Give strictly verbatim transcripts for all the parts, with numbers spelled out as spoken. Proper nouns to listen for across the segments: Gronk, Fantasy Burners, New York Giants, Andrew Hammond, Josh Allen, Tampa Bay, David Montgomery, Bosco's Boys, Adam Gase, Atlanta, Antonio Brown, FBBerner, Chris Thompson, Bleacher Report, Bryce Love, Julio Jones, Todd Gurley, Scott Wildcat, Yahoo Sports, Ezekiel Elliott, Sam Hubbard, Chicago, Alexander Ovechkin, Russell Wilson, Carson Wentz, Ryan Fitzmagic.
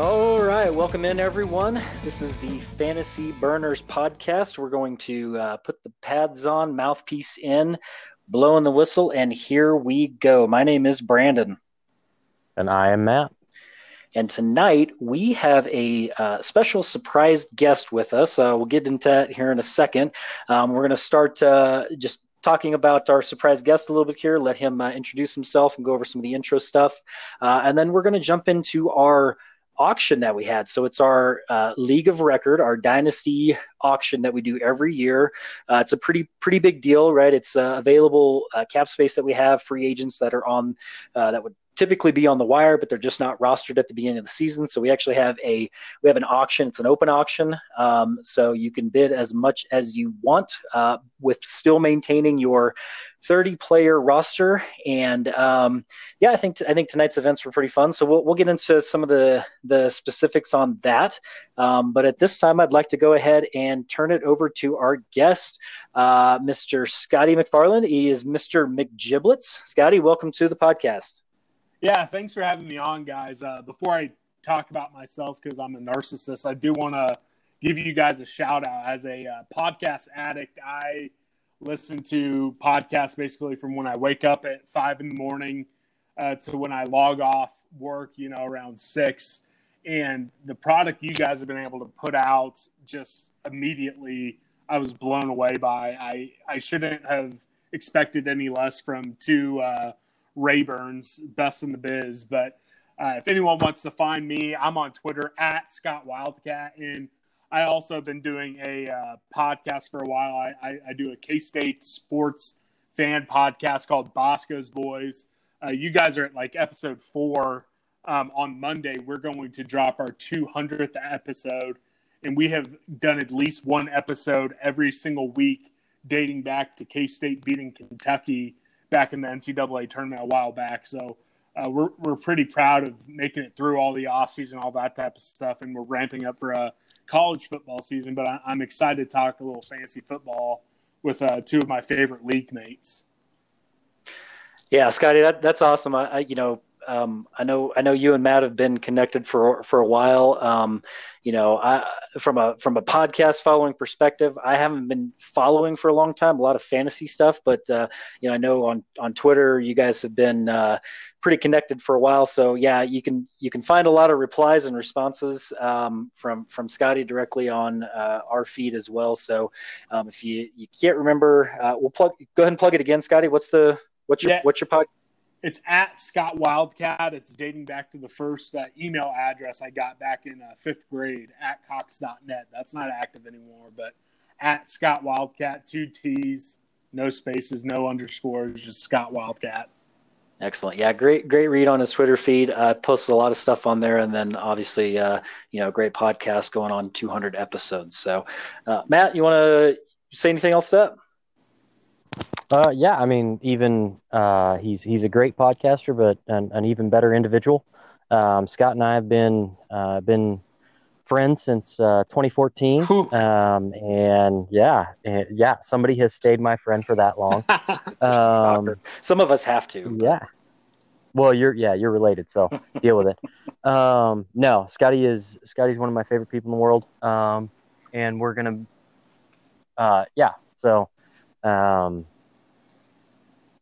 All right, welcome in, everyone. This is the Fantasy Burners podcast. We're going to uh, put the pads on, mouthpiece in, blow in the whistle, and here we go. My name is Brandon. And I am Matt. And tonight we have a uh, special surprise guest with us. Uh, we'll get into that here in a second. Um, we're going to start uh, just talking about our surprise guest a little bit here, let him uh, introduce himself and go over some of the intro stuff. Uh, and then we're going to jump into our auction that we had. So it's our uh, League of Record, our Dynasty auction that we do every year. Uh, it's a pretty pretty big deal, right? It's uh, available uh, cap space that we have, free agents that are on uh, that would typically be on the wire, but they're just not rostered at the beginning of the season. So we actually have a we have an auction. It's an open auction, um, so you can bid as much as you want uh, with still maintaining your thirty-player roster. And um, yeah, I think t- I think tonight's events were pretty fun. So we'll we'll get into some of the the specifics on that. Um, but at this time, I'd like to go ahead and turn it over to our guest, uh, Mister Scotty McFarland. He is Mister McGiblets. Scotty, welcome to the podcast. Yeah, thanks for having me on, guys. Uh, before I talk about myself, because I'm a narcissist, I do want to give you guys a shout-out. As a uh, podcast addict, I listen to podcasts basically from when I wake up at five in the morning uh, to when I log off work, you know, around six. And the product you guys have been able to put out just immediately, I was blown away by. I, I shouldn't have expected any less from two uh, – Rayburn's best in the biz. But uh, if anyone wants to find me, I'm on Twitter at Scott Wildcat, and I also have been doing a uh, podcast for a while. I, I, I do a K-State sports fan podcast called Bosco's Boys. Uh, you guys are at like episode four. Um, on Monday, we're going to drop our two hundredth episode, and we have done at least one episode every single week dating back to K-State beating Kentucky back in the N C double A tournament a while back. So uh, we're we're pretty proud of making it through all the offseason, all that type of stuff, and we're ramping up for a college football season. But I, I'm excited to talk a little fantasy football with uh, two of my favorite league mates. Yeah, Scotty, that, that's awesome. I, I you know um, I know I know you and Matt have been connected for for a while. Um, you know, I from a from a podcast following perspective, I haven't been following for a long time, a lot of fantasy stuff, but uh, you know, I know on, on Twitter you guys have been uh, pretty connected for a while. So yeah, you can you can find a lot of replies and responses um, from from Scotty directly on uh, our feed as well. So um, if you, you can't remember, uh, we'll plug go ahead and plug it again, Scotty. What's the what's your yeah. what's your podcast? It's at Scott Wildcat. It's dating back to the first uh, email address I got back in uh, fifth grade at cox dot net. That's not active anymore, but at Scott Wildcat, two T's, no spaces, no underscores, just Scott Wildcat. Excellent. Yeah, great, great read on his Twitter feed. I uh, posted a lot of stuff on there, and then obviously, uh, you know, great podcast going on two hundred episodes. So, uh, Matt, you want to say anything else to that? Uh, yeah, I mean, even uh, he's he's a great podcaster, but an, an even better individual. Um, Scott and I have been uh, been friends since uh, twenty fourteen, um, and yeah, and, yeah, somebody has stayed my friend for that long. Um, Some of us have to. Yeah. Well, you're yeah you're related, so deal with it. Um, no, Scotty is Scotty's one of my favorite people in the world, um, and we're gonna, uh, yeah, so. Um,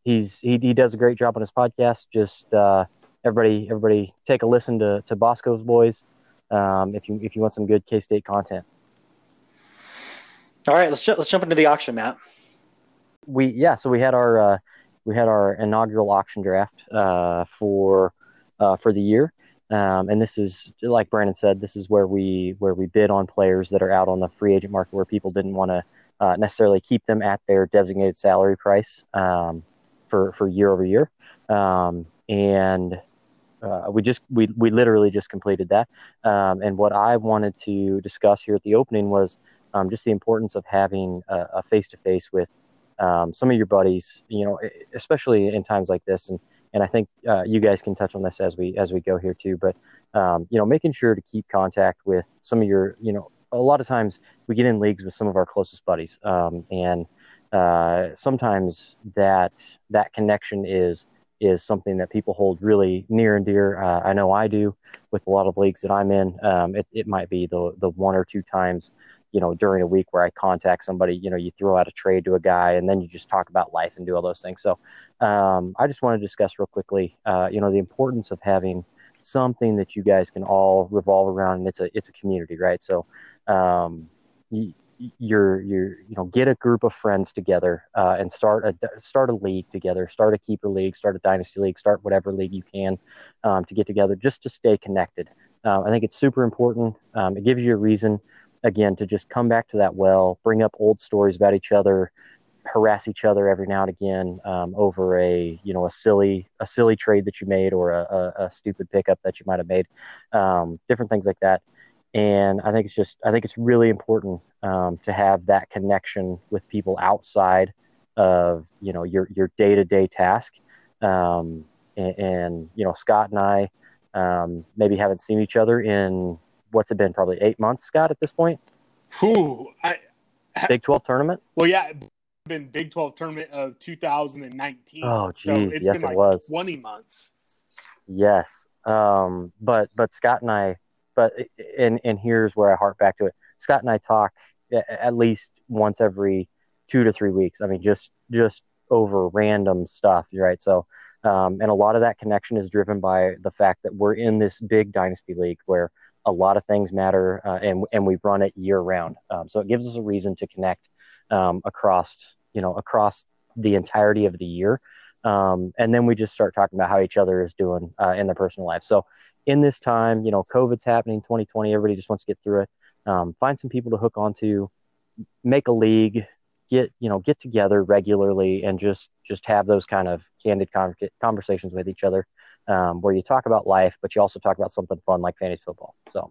he's, he, he does a great job on his podcast. Just, uh, everybody, everybody take a listen to, to Bosco's Boys. Um, if you, if you want some good K-State content. All right, let's ju- let's jump into the auction, Matt. We, yeah. So we had our, uh, we had our inaugural auction draft, uh, for, uh, for the year. Um, and this is, like Brandon said, this is where we, where we bid on players that are out on the free agent market where people didn't want to Uh, necessarily keep them at their designated salary price um, for for year over year, um, and uh, we just we we literally just completed that. Um, and what I wanted to discuss here at the opening was um, just the importance of having a face to face with um, some of your buddies, you know, especially in times like this. And and I think uh, you guys can touch on this as we as we go here too. But um, you know, making sure to keep contact with some of your you know. A lot of times we get in leagues with some of our closest buddies. Um, and uh, sometimes that, that connection is is something that people hold really near and dear. Uh, I know I do with a lot of leagues that I'm in. Um, it, it might be the the one or two times, you know, during a week where I contact somebody, you know, you throw out a trade to a guy and then you just talk about life and do all those things. So um, I just want to discuss real quickly, uh, you know, the importance of having something that you guys can all revolve around. And it's a, it's a community, right? So um, you, you're, you're, you know, get a group of friends together uh, and start a, start a league together, start a keeper league, start a dynasty league, start whatever league you can um, to get together just to stay connected. Uh, I think it's super important. Um, it gives you a reason, again, to just come back to that well, bring up old stories about each other, harass each other every now and again um, over a, you know, a silly, a silly trade that you made or a, a, a stupid pickup that you might've made, um, different things like that. And I think it's just, I think it's really important um, to have that connection with people outside of, you know, your, your day-to-day task. Um, and, and, you know, Scott and I um, maybe haven't seen each other in, what's it been, probably eight months, Scott, at this point? Ooh, I, I, Big twelve tournament? Well, yeah, it's been Big twelve tournament of two thousand nineteen. Oh, geez, so it's yes, been like it was. twenty months. Yes, um, but but Scott and I, but and, and here's where I harp back to it. Scott and I talk at least once every two to three weeks. I mean, just just over random stuff, right? So, um, and a lot of that connection is driven by the fact that we're in this big dynasty league where a lot of things matter, uh, and and we run it year round. Um, so it gives us a reason to connect um, across, you know, across the entirety of the year. Um, and then we just start talking about how each other is doing uh, in their personal life. So in this time, you know, COVID's happening, twenty twenty, everybody just wants to get through it. Um, find some people to hook onto, make a league, get, you know, get together regularly and just, just have those kind of candid con- conversations with each other. Um, where you talk about life, but you also talk about something fun like fantasy football. So,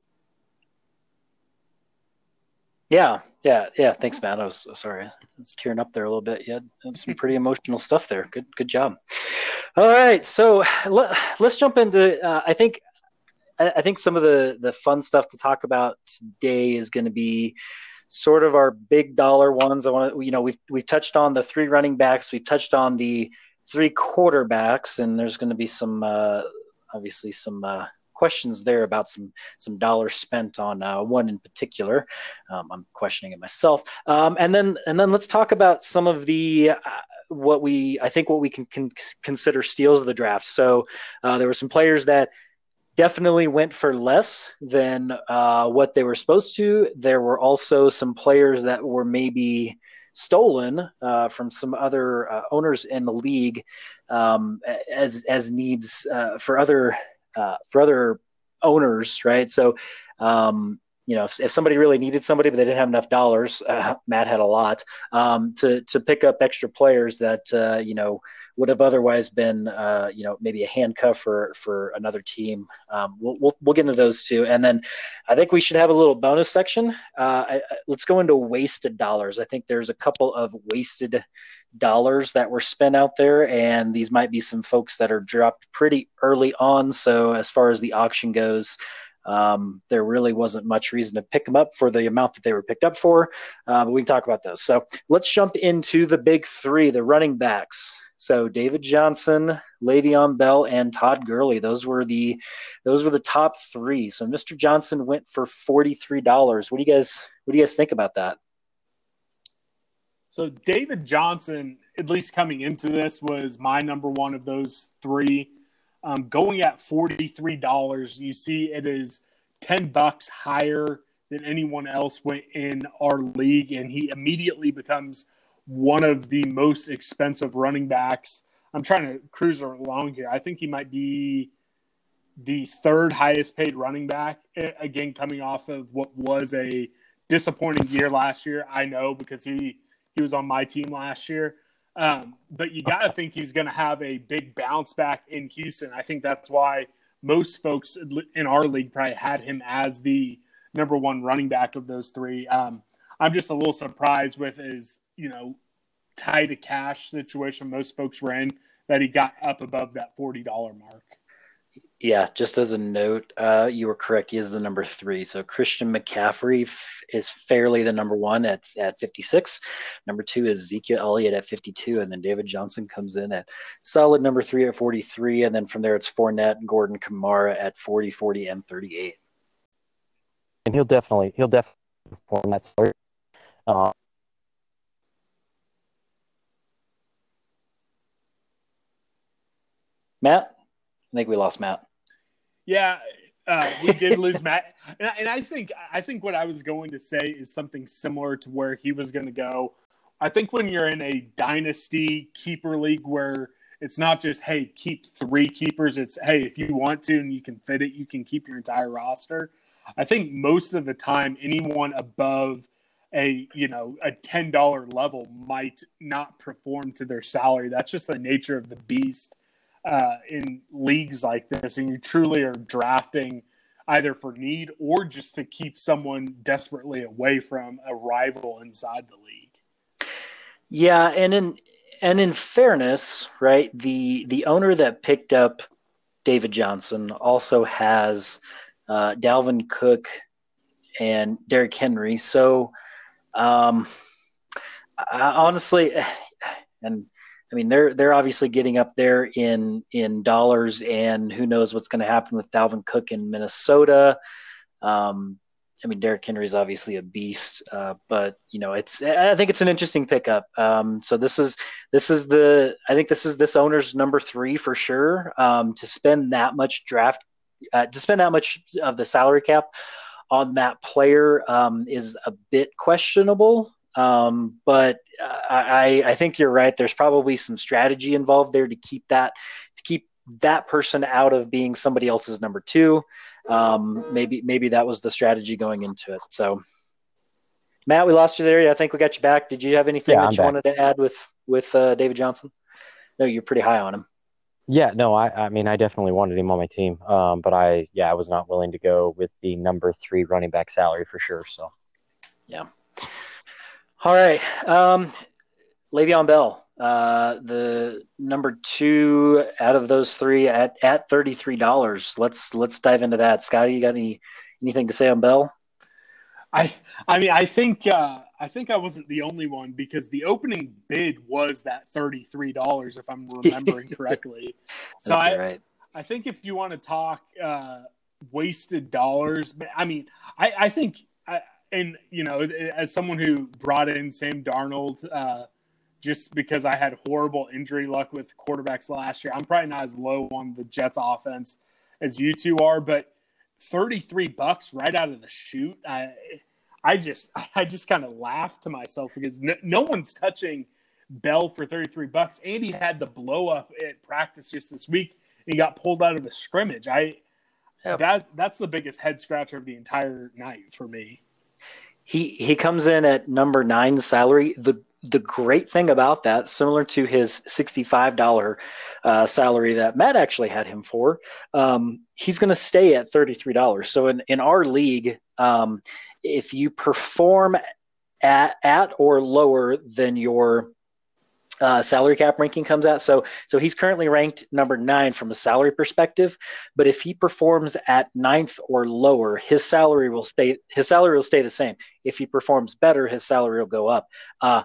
yeah, yeah, yeah. Thanks, Matt. I was sorry, I was tearing up there a little bit. You had, had some pretty emotional stuff there. Good, good job. All right, so let, let's jump into. Uh, I think, I, I think some of the the fun stuff to talk about today is going to be sort of our big dollar ones. I want to, you know, we've we've touched on the three running backs. We've touched on the three quarterbacks, and there's going to be some, uh, obviously some uh, questions there about some, some dollars spent on uh, one in particular. Um, I'm questioning it myself. Um, and then, and then let's talk about some of the, uh, what we, I think what we can, can consider steals of the draft. So uh, there were some players that definitely went for less than uh, what they were supposed to. There were also some players that were maybe stolen uh, from some other uh, owners in the league um, as as needs uh, for other uh, for other owners, right? So, um, you know, if, if somebody really needed somebody but they didn't have enough dollars, uh, Matt had a lot um, to to pick up extra players that uh, you know would have otherwise been uh, you know maybe a handcuff for for another team. Um, we'll, we'll we'll get into those two, and then I think we should have a little bonus section. Uh, I, I, let's go into wasted dollars. I think there's a couple of wasted dollars that were spent out there, and these might be some folks that are dropped pretty early on. So as far as the auction goes, um, there really wasn't much reason to pick them up for the amount that they were picked up for. Uh, but we can talk about those. So let's jump into the big three, the running backs. So David Johnson, Le'Veon Bell, and Todd Gurley. Those were the those were the top three. So Mister Johnson went for forty-three dollars. What do you guys what do you guys think about that? So David Johnson, at least coming into this, was my number one of those three. Um, going at forty-three dollars, you see it is ten bucks higher than anyone else went in our league, and he immediately becomes one of the most expensive running backs. I'm trying to cruise along here. I think he might be the third highest paid running back, again, coming off of what was a disappointing year last year. I know because he, he was on my team last year. Um, but you got to think he's going to have a big bounce back in Houston. I think that's why most folks in our league probably had him as the number one running back of those three. Um, I'm just a little surprised with his, you know, tie to cash situation most folks were in, that he got up above that forty dollars mark. Yeah, just as a note, uh, you were correct. He is the number three. So Christian McCaffrey f- is fairly the number one at, at fifty-six. Number two is Ezekiel Elliott at fifty-two. And then David Johnson comes in at solid number three at forty-three. And then from there, it's Fournette, Gordon, Kamara at forty, forty, and thirty-eight. And he'll definitely, he'll definitely perform that story. Uh, Matt? I think we lost Matt. Yeah, uh, we did lose Matt. And, and I think I think what I was going to say is something similar to where he was going to go. I think when you're in a dynasty keeper league where it's not just, hey, keep three keepers. It's, hey, if you want to and you can fit it, you can keep your entire roster. I think most of the time anyone above a, you know, a ten dollar level might not perform to their salary. That's just the nature of the beast. Uh, in leagues like this, and you truly are drafting either for need or just to keep someone desperately away from a rival inside the league. Yeah, and in and in fairness, right, the the owner that picked up David Johnson also has uh, Dalvin Cook and Derrick Henry. So, um, I, honestly, and. I mean, they're they're obviously getting up there in in dollars, and who knows what's going to happen with Dalvin Cook in Minnesota. Um, I mean, Derrick Henry is obviously a beast, uh, but you know, it's I think it's an interesting pickup. Um, so this is this is the I think this is this owner's number three for sure. Um, to spend that much draft, uh, to spend that much of the salary cap on that player um, is a bit questionable. Um, but I, I think you're right. There's probably some strategy involved there to keep that, to keep that person out of being somebody else's number two. Um, maybe, maybe that was the strategy going into it. So Matt, we lost you there. I think we got you back. Did you have anything yeah, that I'm you back. wanted to add with, with, uh, David Johnson? No, you're pretty high on him. Yeah, no, I, I mean, I definitely wanted him on my team. Um, but I, yeah, I was not willing to go with the number three running back salary for sure. So, yeah. All right, um, Le'Veon Bell, uh, the number two out of those three at, at thirty-three dollars. Let's let's dive into that. Scotty, you got any anything to say on Bell? I I mean I think uh, I think I wasn't the only one because the opening bid was that thirty-three dollars if I'm remembering correctly. So I right. I think if you want to talk uh, wasted dollars, I mean I I think. I, And, you know, as someone who brought in Sam Darnold, uh, just because I had horrible injury luck with quarterbacks last year, I'm probably not as low on the Jets offense as you two are, but thirty-three bucks right out of the chute. I, I just, I just kind of laughed to myself because no, no one's touching Bell for thirty-three bucks. And he had the blow up at practice just this week. And he got pulled out of the scrimmage. I, yep. that that's the biggest head scratcher of the entire night for me. He he comes in at number nine salary. The the great thing about that, similar to his sixty-five dollars uh, salary that Matt actually had him for, um, he's going to stay at thirty-three dollars. So in, in our league, um, if you perform at, at or lower than your uh, salary cap ranking comes out, so so he's currently ranked number nine from a salary perspective. But if he performs at ninth or lower, his salary will stay his salary will stay the same. If he performs better, his salary will go up. Uh,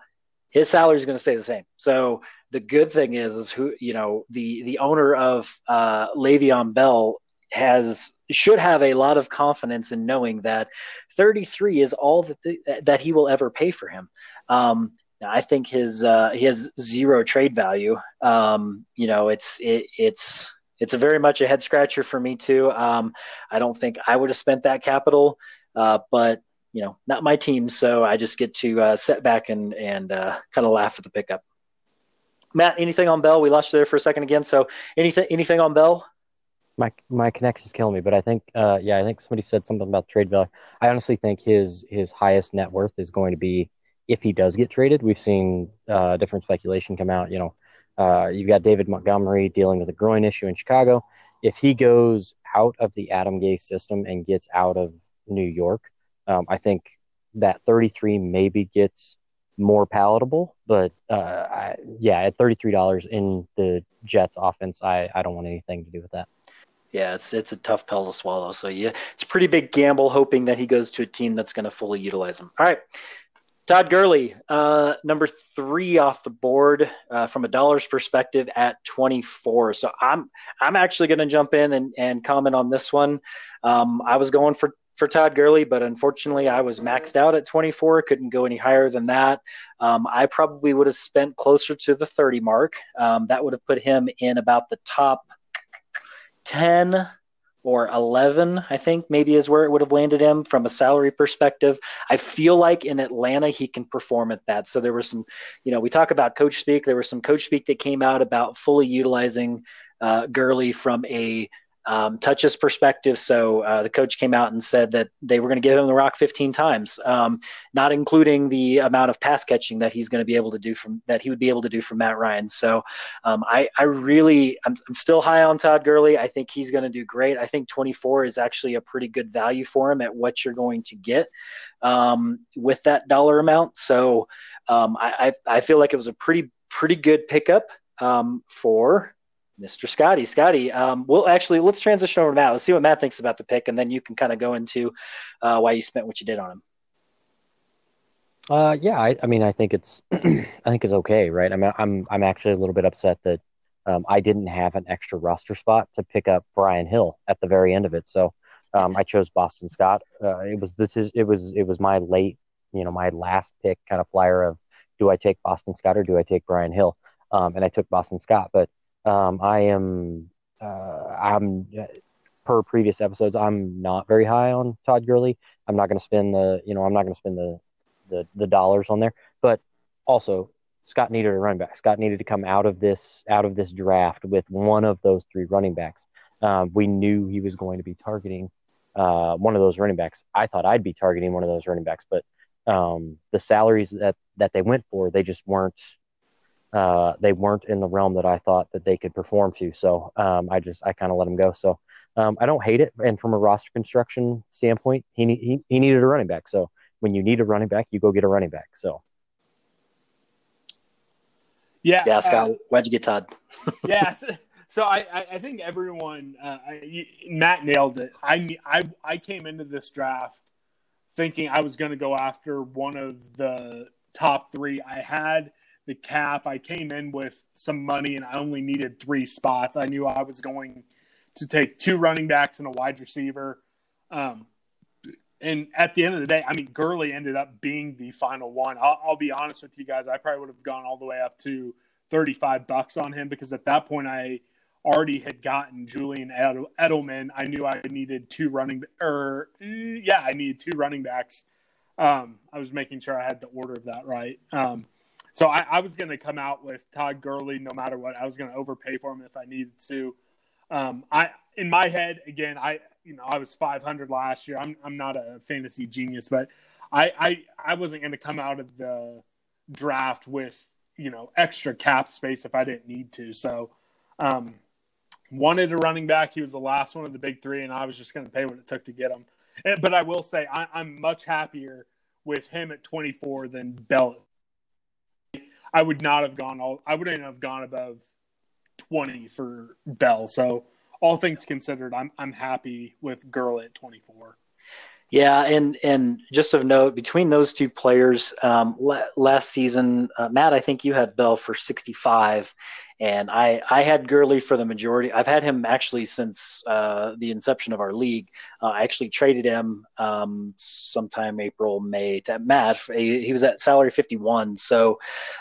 his salary is going to stay the same. So the good thing is, is who you know the the owner of uh, Le'Veon Bell has should have a lot of confidence in knowing that thirty-three is all that the, that he will ever pay for him. Um, I think his uh, he has zero trade value. Um, you know, it's it, it's it's a very much a head scratcher for me too. Um, I don't think I would have spent that capital, uh, but. You know, not my team, so I just get to uh, sit back and and uh, kind of laugh at the pickup. Matt, anything on Bell? We lost you there for a second again. So anything anything on Bell? My my connection's killing me, but I think uh, yeah, I think somebody said something about trade value. I honestly think his his highest net worth is going to be if he does get traded. We've seen uh, different speculation come out. You know, uh, you've got David Montgomery dealing with a groin issue in Chicago. If he goes out of the Adam Gase system and gets out of New York. Um, I think that thirty-three maybe gets more palatable, but uh, I, yeah, at thirty-three dollars in the Jets offense, I, I don't want anything to do with that. yeah, it's it's a tough pill to swallow. So yeah, it's a pretty big gamble hoping that he goes to a team that's going to fully utilize him. All right. Todd Gurley, uh, number three off the board uh, from a dollars perspective at twenty-four. So I'm I'm actually going to jump in and, and comment on this one. Um, I was going for, for Todd Gurley, but unfortunately I was maxed out at twenty-four. Couldn't go any higher than that. Um, I probably would have spent closer to the thirty mark. Um, that would have put him in about the top ten or eleven, I think maybe is where it would have landed him from a salary perspective. I feel like in Atlanta, he can perform at that. So there was some, you know, we talk about coach speak. There was some coach speak that came out about fully utilizing uh, Gurley from a um, touches perspective. So uh, the coach came out and said that they were going to give him the rock fifteen times, um, not including the amount of pass catching that he's going to be able to do from that he would be able to do from Matt Ryan. So um, I, I really, I'm, I'm still high on Todd Gurley. I think he's going to do great. I think twenty-four is actually a pretty good value for him at what you're going to get um, with that dollar amount. So um, I, I, I feel like it was a pretty, pretty good pickup um, for Mister Scotty. Scotty, um, we'll actually, let's transition over to Matt. Let's see what Matt thinks about the pick, and then you can kind of go into uh, why you spent what you did on him. Uh, yeah, I, I mean, I think it's, I think it's okay, right? I'm, I'm, I'm actually a little bit upset that um, I didn't have an extra roster spot to pick up Brian Hill at the very end of it, so um, I chose Boston Scott. Uh, it was this is it was it was my late, you know, my last pick kind of flyer of do I take Boston Scott or do I take Brian Hill? Um, and I took Boston Scott, but. Um, I am, uh, I'm per previous episodes, I'm not very high on Todd Gurley. I'm not going to spend the, you know, I'm not going to spend the, the, the dollars on there, but also Scott needed a running back. Scott needed to come out of this, out of this draft with one of those three running backs. Um, we knew he was going to be targeting, uh, one of those running backs. I thought I'd be targeting one of those running backs, but, um, the salaries that, that they went for, they just weren't, Uh, they weren't in the realm that I thought that they could perform to. So um, I just, I kind of let them go. So um, I don't hate it. And from a roster construction standpoint, he, he he needed a running back. So when you need a running back, you go get a running back. So. Yeah. Yeah. Scott, uh, why'd you get Todd? yeah. So, so I, I think everyone, uh, I, Matt nailed it. I, I, I came into this draft thinking I was going to go after one of the top three. I had the cap, I came in with some money and I only needed three spots. I knew I was going to take two running backs and a wide receiver. Um, and at the end of the day, I mean, Gurley ended up being the final one. I'll, I'll be honest with you guys. I probably would have gone all the way up to thirty-five bucks on him because at that point I already had gotten Julian Edelman. I knew I needed two running or yeah, I needed two running backs. Um, I was making sure I had the order of that right. Um, So I, I was going to come out with Todd Gurley no matter what. I was going to overpay for him if I needed to. Um, I in my head again, I you know I was five hundred last year. I'm I'm not a fantasy genius, but I I, I wasn't going to come out of the draft with you know extra cap space if I didn't need to. So um, wanted a running back. He was the last one of the big three, and I was just going to pay what it took to get him. And, but I will say I, I'm much happier with him at twenty-four than Bell. I would not have gone all I wouldn't have gone above twenty for Bell. So all things considered, I'm I'm happy with Gurley at twenty four. Yeah, and and just of note, between those two players, um, l- last season, uh, Matt, I think you had Bell for sixty five, and I I had Gurley for the majority. I've had him actually since uh, the inception of our league. Uh, I actually traded him um, sometime April, May to Matt. He was at salary fifty-one, so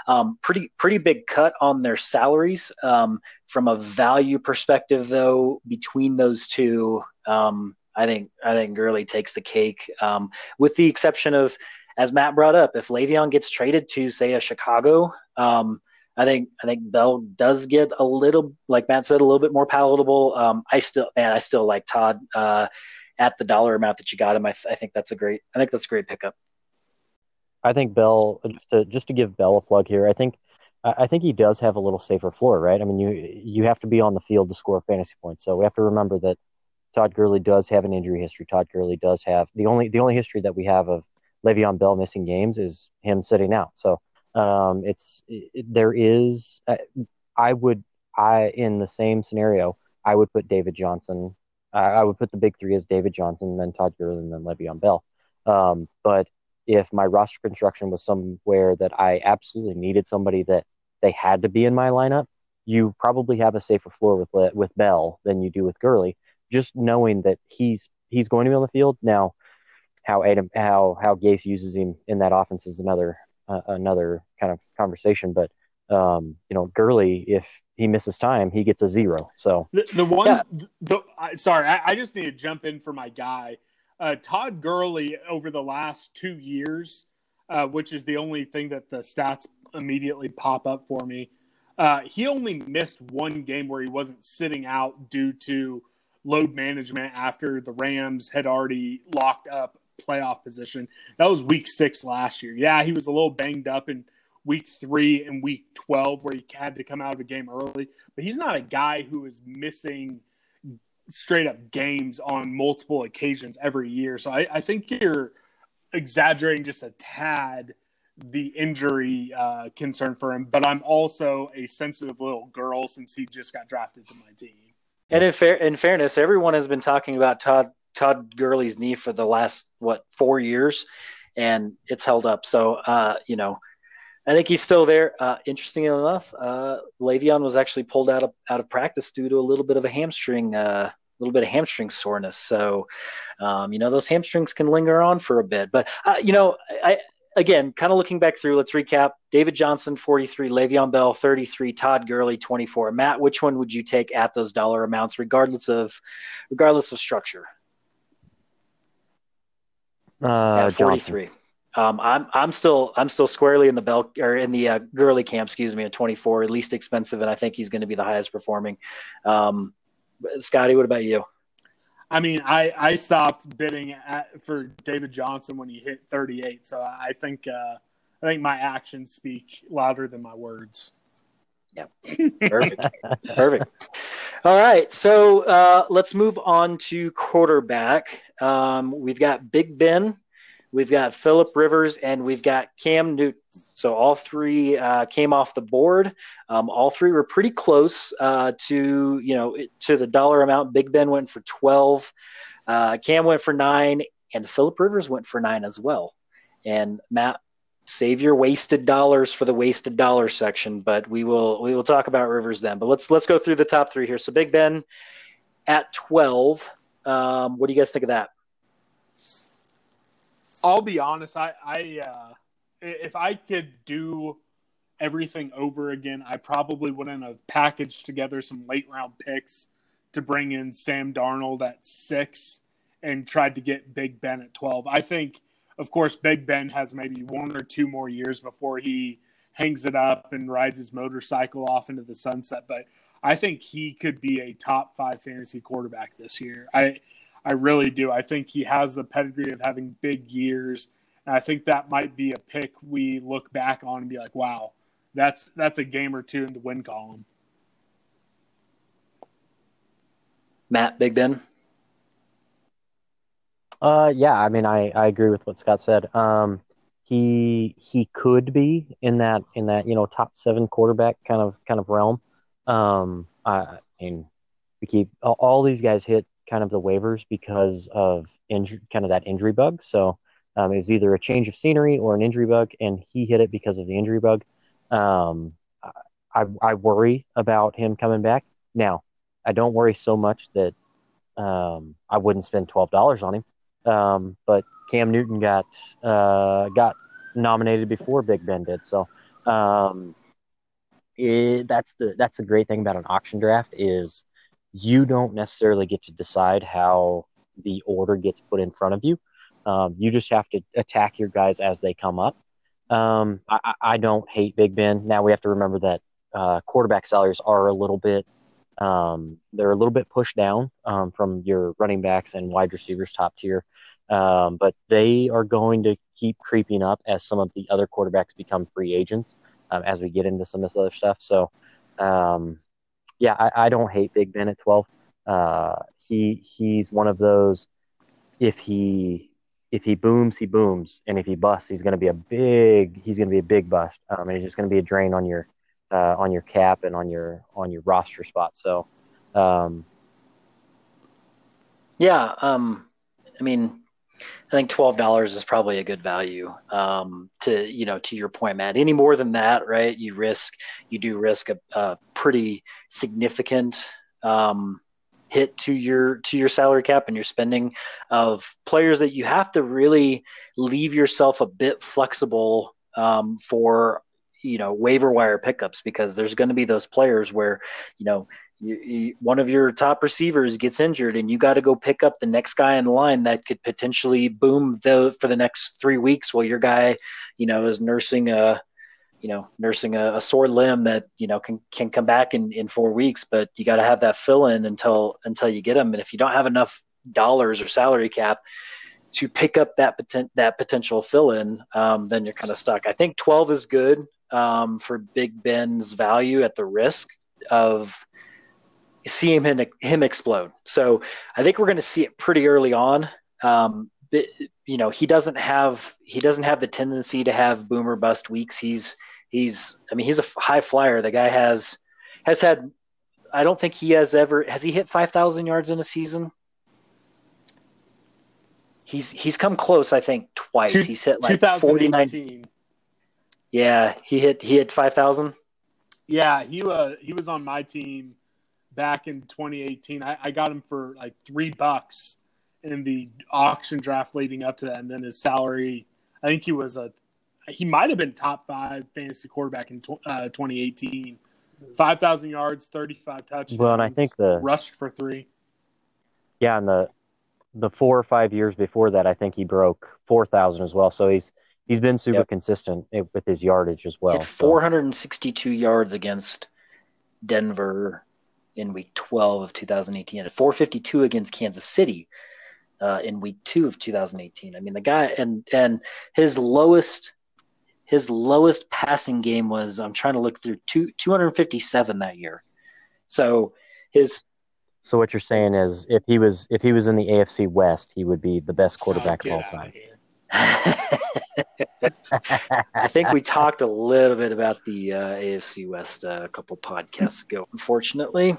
um, pretty pretty big cut on their salaries. Um, from a value perspective, though, between those two, um, I think I think Gurley takes the cake, um, with the exception of, as Matt brought up, if Le'Veon gets traded to, say, a Chicago. Um, I think I think Bell does get a little, like Matt said, a little bit more palatable. Um, I still, man, I still like Todd uh, at the dollar amount that you got him. I, th- I think that's a great, I think that's a great pickup. I think Bell, just to just to give Bell a plug here, I think I think he does have a little safer floor, right? I mean, you you have to be on the field to score fantasy points, so we have to remember that Todd Gurley does have an injury history. Todd Gurley does have the only the only history that we have of Le'Veon Bell missing games is him sitting out. So. Um, it's, it, there is, uh, I would, I, in the same scenario, I would put David Johnson I, I would put the big three as David Johnson, then Todd Gurley, and then Le'Veon Bell. Um, but if my roster construction was somewhere that I absolutely needed somebody that they had to be in my lineup, you probably have a safer floor with Le- with Bell than you do with Gurley, just knowing that he's he's going to be on the field. Now, how Adam how how Gase uses him in that offense is another uh, another kind of conversation. But um, you know, Gurley, if he misses time, he gets a zero. So the, the one, yeah. the, I, sorry, I, I just need to jump in for my guy. Uh, Todd Gurley over the last two years, uh, which is the only thing that the stats immediately pop up for me. Uh, he only missed one game where he wasn't sitting out due to load management after the Rams had already locked up playoff position. That was week six last year. Yeah, he was a little banged up in week three and week twelve where he had to come out of a game early. But he's not a guy who is missing – straight up games on multiple occasions every year. So I, I think you're exaggerating just a tad the injury uh, concern for him, but I'm also a sensitive little girl since he just got drafted to my team. And in fair, in fairness, everyone has been talking about Todd, Todd Gurley's knee for the last, what, four years, and it's held up. So, uh, you know, I think he's still there. Uh, interestingly enough, uh, Le'Veon was actually pulled out of out of practice due to a little bit of a hamstring, uh, little bit of hamstring soreness. So, um, you know, those hamstrings can linger on for a bit. But uh, you know, I again, kind of looking back through. Let's recap: David Johnson, forty-three; Le'Veon Bell, thirty-three; Todd Gurley, twenty-four. Matt, which one would you take at those dollar amounts, regardless of regardless of structure? Uh, at forty-three. Johnson. Um, I'm I'm still I'm still squarely in the Bell or in the uh, Gurley camp, excuse me, at twenty-four, least expensive, and I think he's going to be the highest performing. Um, Scotty, what about you? I mean, I, I stopped bidding at, for David Johnson when he hit thirty-eight, so I think uh, I think my actions speak louder than my words. Yeah, perfect, perfect. All right, so uh, let's move on to quarterback. Um, we've got Big Ben. We've got Phillip Rivers, and we've got Cam Newton. So all three uh, came off the board. Um, all three were pretty close uh, to, you know, to the dollar amount. Big Ben went for twelve. Uh, Cam went for nine, and Phillip Rivers went for nine as well. And Matt, save your wasted dollars for the wasted dollar section, but we will we will talk about Rivers then. But let's let's go through the top three here. So Big Ben at twelve. Um, what do you guys think of that? I'll be honest, I, I uh, if I could do everything over again, I probably wouldn't have packaged together some late-round picks to bring in Sam Darnold at six and tried to get Big Ben at twelve. I think, of course, Big Ben has maybe one or two more years before he hangs it up and rides his motorcycle off into the sunset, but I think he could be a top-five fantasy quarterback this year. I I really do. I think he has the pedigree of having big years, and I think that might be a pick we look back on and be like, wow, that's that's a game or two in the win column. Matt, Big Ben? Uh, yeah, I mean, I, I agree with what Scott said. Um, he he could be in that in that you know top seven quarterback kind of kind of realm. Um, I, I mean, we keep all, all these guys hit kind of the waivers because of injury, kind of that injury bug. So um, it was either a change of scenery or an injury bug, and he hit it because of the injury bug. Um, I, I worry about him coming back. Now, I don't worry so much that um, I wouldn't spend twelve dollars on him, um, but Cam Newton got uh, got nominated before Big Ben did. So um, it, that's the that's the great thing about an auction draft is you don't necessarily get to decide how the order gets put in front of you. Um, you just have to attack your guys as they come up. Um, I, I don't hate Big Ben. Now we have to remember that uh, quarterback salaries are a little bit um, they're a little bit pushed down um, from your running backs and wide receivers top tier, um, but they are going to keep creeping up as some of the other quarterbacks become free agents um, as we get into some of this other stuff. So. Um, Yeah, I, I don't hate Big Ben at twelve. Uh, he he's one of those. If he if he booms, he booms, and if he busts, he's going to be a big he's going to be a big bust, um, and he's just going to be a drain on your uh, on your cap and on your on your roster spot. So, um, Yeah. Um, I mean, I think twelve dollars is probably a good value, um, to, you know, to your point, Matt, any more than that, right. You risk, you do risk a, a pretty significant, um, hit to your, to your salary cap and your spending of players that you have to really leave yourself a bit flexible, um, for, you know, waiver wire pickups, because there's going to be those players where, you know, You, you, one of your top receivers gets injured and you got to go pick up the next guy in line that could potentially boom the, for the next three weeks while your guy, you know, is nursing a, you know, nursing a, a sore limb that, you know, can, can come back in, in four weeks, but you got to have that fill in until, until you get him. And if you don't have enough dollars or salary cap to pick up that potent, that potential fill in, um, then you're kind of stuck. I think twelve is good um, for Big Ben's value at the risk of seeing him, him explode. So I think we're going to see it pretty early on. Um, but, you know, he doesn't have, he doesn't have the tendency to have boom or bust weeks. He's, he's, I mean, he's a high flyer. The guy has, has had, I don't think he has ever, has he hit five thousand yards in a season? He's, he's come close, I think twice. Two, he's hit like forty-nine. Yeah. He hit, he hit five thousand. Yeah. He, uh, he was on my team back in twenty eighteen, I, I got him for like three bucks in the auction draft leading up to that. And then his salary, I think he was a, he might've been top five fantasy quarterback in uh, twenty eighteen, five thousand yards, thirty-five touchdowns. Well, and I think the rushed for three. Yeah. And the, the four or five years before that, I think he broke four thousand as well. So he's, he's been super yep. consistent with his yardage as well. He had four hundred sixty-two so. yards against Denver in week twelve of two thousand eighteen, and four fifty-two against Kansas City uh, in week two of two thousand eighteen. I mean, the guy and, and his lowest, his lowest passing game was, I'm trying to look through two, two fifty-seven that year. So his, so what you're saying is if he was, if he was in the A F C West, he would be the best quarterback of all time. I think we talked a little bit about the uh, A F C West uh, a couple podcasts ago, unfortunately.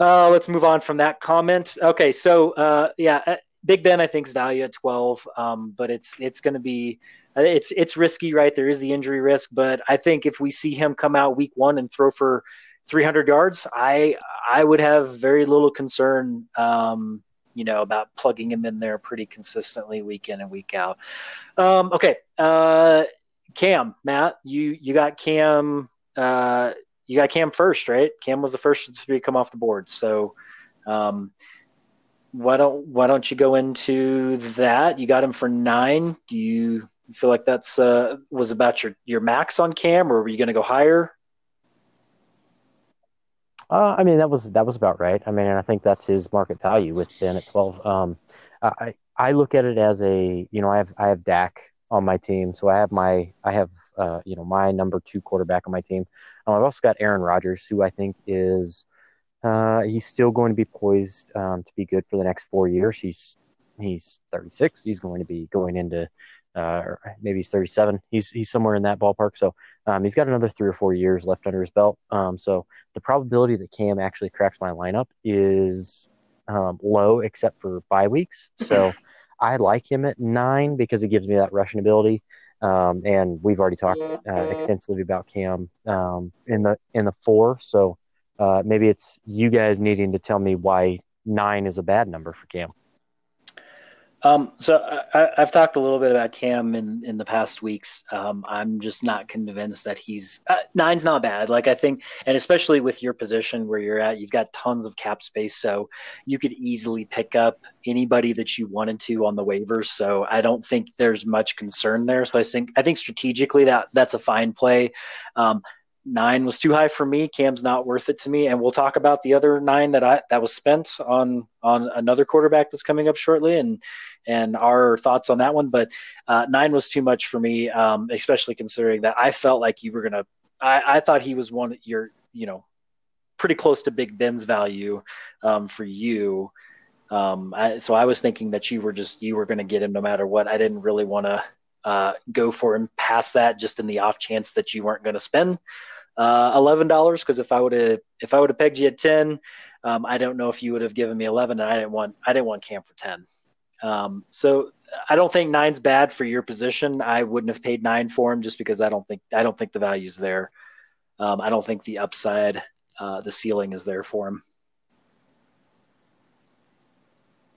Uh, let's move on from that comment. Okay, so, uh, yeah, Big Ben, I think, is value at twelve, um, but it's it's going to be – it's it's risky, right? There is the injury risk, but I think if we see him come out week one and throw for three hundred yards, I I would have very little concern um, – you know, about plugging him in there pretty consistently week in and week out. Um, okay. Uh, Cam, Matt, you, you got Cam, uh, you got Cam first, right? Cam was the first to come off the board. So um, why don't, why don't you go into that? You got him for nine. Do you feel like that's uh, was about your, your max on Cam, or were you going to go higher? Uh, I mean, that was that was about right. I mean, and I think that's his market value with Ben at twelve. Um, I I look at it as a, you know, I have I have Dak on my team, so I have my I have uh, you know, my number two quarterback on my team. Um, I've also got Aaron Rodgers, who I think is uh, he's still going to be poised um, to be good for the next four years. He's he's thirty-six. He's going to be going into uh, maybe he's thirty-seven. He's he's somewhere in that ballpark. So. Um, he's got another three or four years left under his belt. Um, so the probability that Cam actually cracks my lineup is um, low, except for bye weeks. So I like him at nine because he gives me that rushing ability. Um, and we've already talked uh, extensively about Cam um, in the in the four. So uh, maybe it's you guys needing to tell me why nine is a bad number for Cam. Um, so I, I've talked a little bit about Cam in, in the past weeks. Um, I'm just not convinced that he's uh, nine's not bad. Like I think, and especially with your position where you're at, you've got tons of cap space. So you could easily pick up anybody that you wanted to on the waivers. So I don't think there's much concern there. So I think, I think strategically that that's a fine play. Um, nine was too high for me. Cam's not worth it to me. And we'll talk about the other nine that I, that was spent on, on another quarterback that's coming up shortly. And, and our thoughts on that one, but uh, nine was too much for me, um, especially considering that I felt like you were going to, I thought he was one you're, you know, pretty close to Big Ben's value um, for you. Um, I, so I was thinking that you were just, you were going to get him no matter what. I didn't really want to uh, go for him past that just in the off chance that you weren't going to spend uh, eleven dollars. Cause if I would have, if I would have pegged you at ten, Um, I don't know if you would have given me eleven, and I didn't want I didn't want Cam for ten. Um, so I don't think nine's bad for your position. I wouldn't have paid nine for him just because I don't think I don't think the value's there. Um, I don't think the upside, uh, the ceiling is there for him.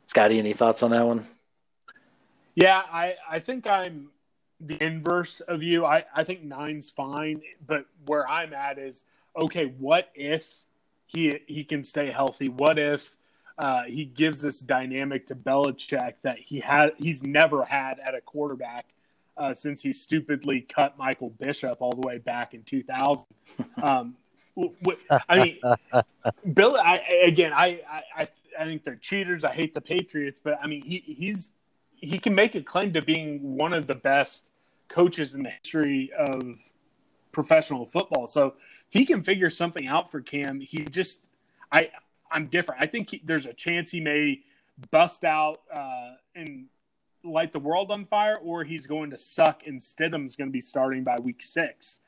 Scotty, any thoughts on that one? Yeah, I, I think I'm the inverse of you. I, I think nine's fine, but where I'm at is, okay, what if he he can stay healthy? What if uh, he gives this dynamic to Belichick that he had he's never had at a quarterback uh, since he stupidly cut Michael Bishop all the way back in two thousand? Um, I mean, Bill. I, again, I, I I think they're cheaters. I hate the Patriots, but I mean, he he's. He can make a claim to being one of the best coaches in the history of professional football. So if he can figure something out for Cam, he just I I'm different. I think he, there's a chance he may bust out uh, and light the world on fire, or he's going to suck and Stidham's going to be starting by week six.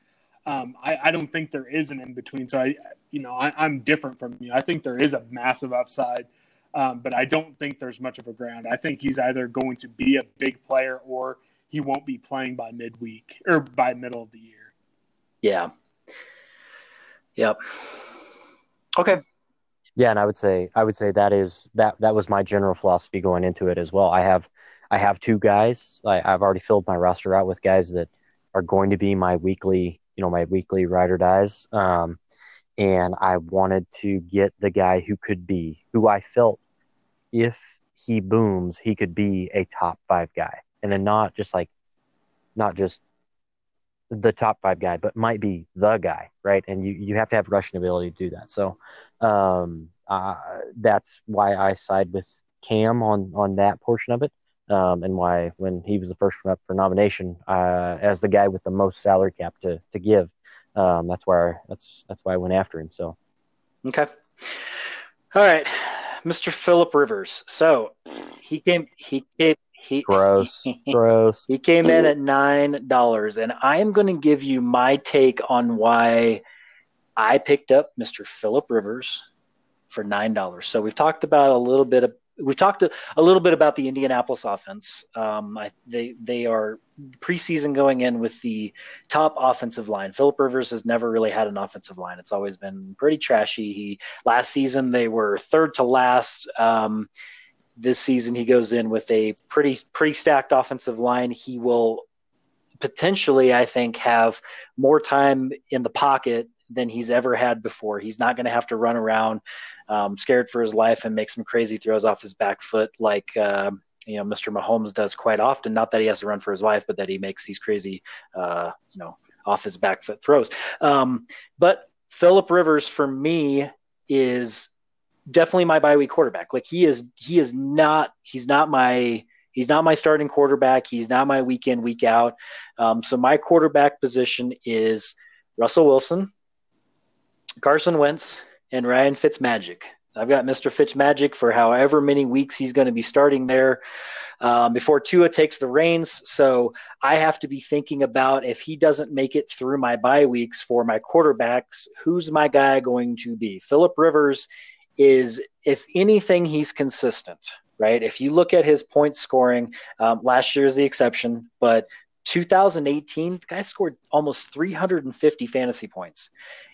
Um, I, I don't think there is an in between. So I you know I, I'm different from you. I think there is a massive upside. Um, but I don't think there's much of a ground. I think he's either going to be a big player or he won't be playing by midweek or by middle of the year. Yeah. Yep. Okay. Yeah, and I would say I would say that is that that was my general philosophy going into it as well. I have I have two guys. I, I've already filled my roster out with guys that are going to be my weekly, you know, my weekly ride or dies. Um, And I wanted to get the guy who could be, who I felt if he booms, he could be a top five guy. And then not just like, not just the top five guy, but might be the guy, right? And you, you have to have rushing ability to do that. So um, uh, that's why I side with Cam on, on that portion of it. Um, and why when he was the first one up for nomination uh, as the guy with the most salary cap to, to give, Um, that's why that's that's why I went after him. So, okay, all right, Mister Philip Rivers. So he came, he came, he gross, he, gross. He came in at nine dollars, and I am going to give you my take on why I picked up Mister Philip Rivers for nine dollars. So we've talked about a little bit of we've talked a, a little bit about the Indianapolis offense. Um, I, they they are. Preseason going in with the top offensive line. Philip Rivers has never really had an offensive line. It's always been pretty trashy. He last season they were third to last. Um, this season he goes in with a pretty pretty stacked offensive line. He will potentially, I think, have more time in the pocket than he's ever had before. He's not going to have to run around um, scared for his life and make some crazy throws off his back foot like uh, you know, Mister Mahomes does quite often, not that he has to run for his life, but that he makes these crazy, uh, you know, off his back foot throws. Um, but Philip Rivers for me is definitely my bye week quarterback. Like he is, he is not, he's not my, he's not my starting quarterback. He's not my week in, week out. Um, so my quarterback position is Russell Wilson, Carson Wentz, and Ryan Fitzmagic. I've got Mister Fitzmagic for however many weeks he's going to be starting there um, before Tua takes the reins. So I have to be thinking about if he doesn't make it through my bye weeks for my quarterbacks, who's my guy going to be? Philip Rivers is, if anything, he's consistent, right? If you look at his point scoring, um, last year is the exception, but two thousand eighteen, the guy scored almost three hundred fifty fantasy points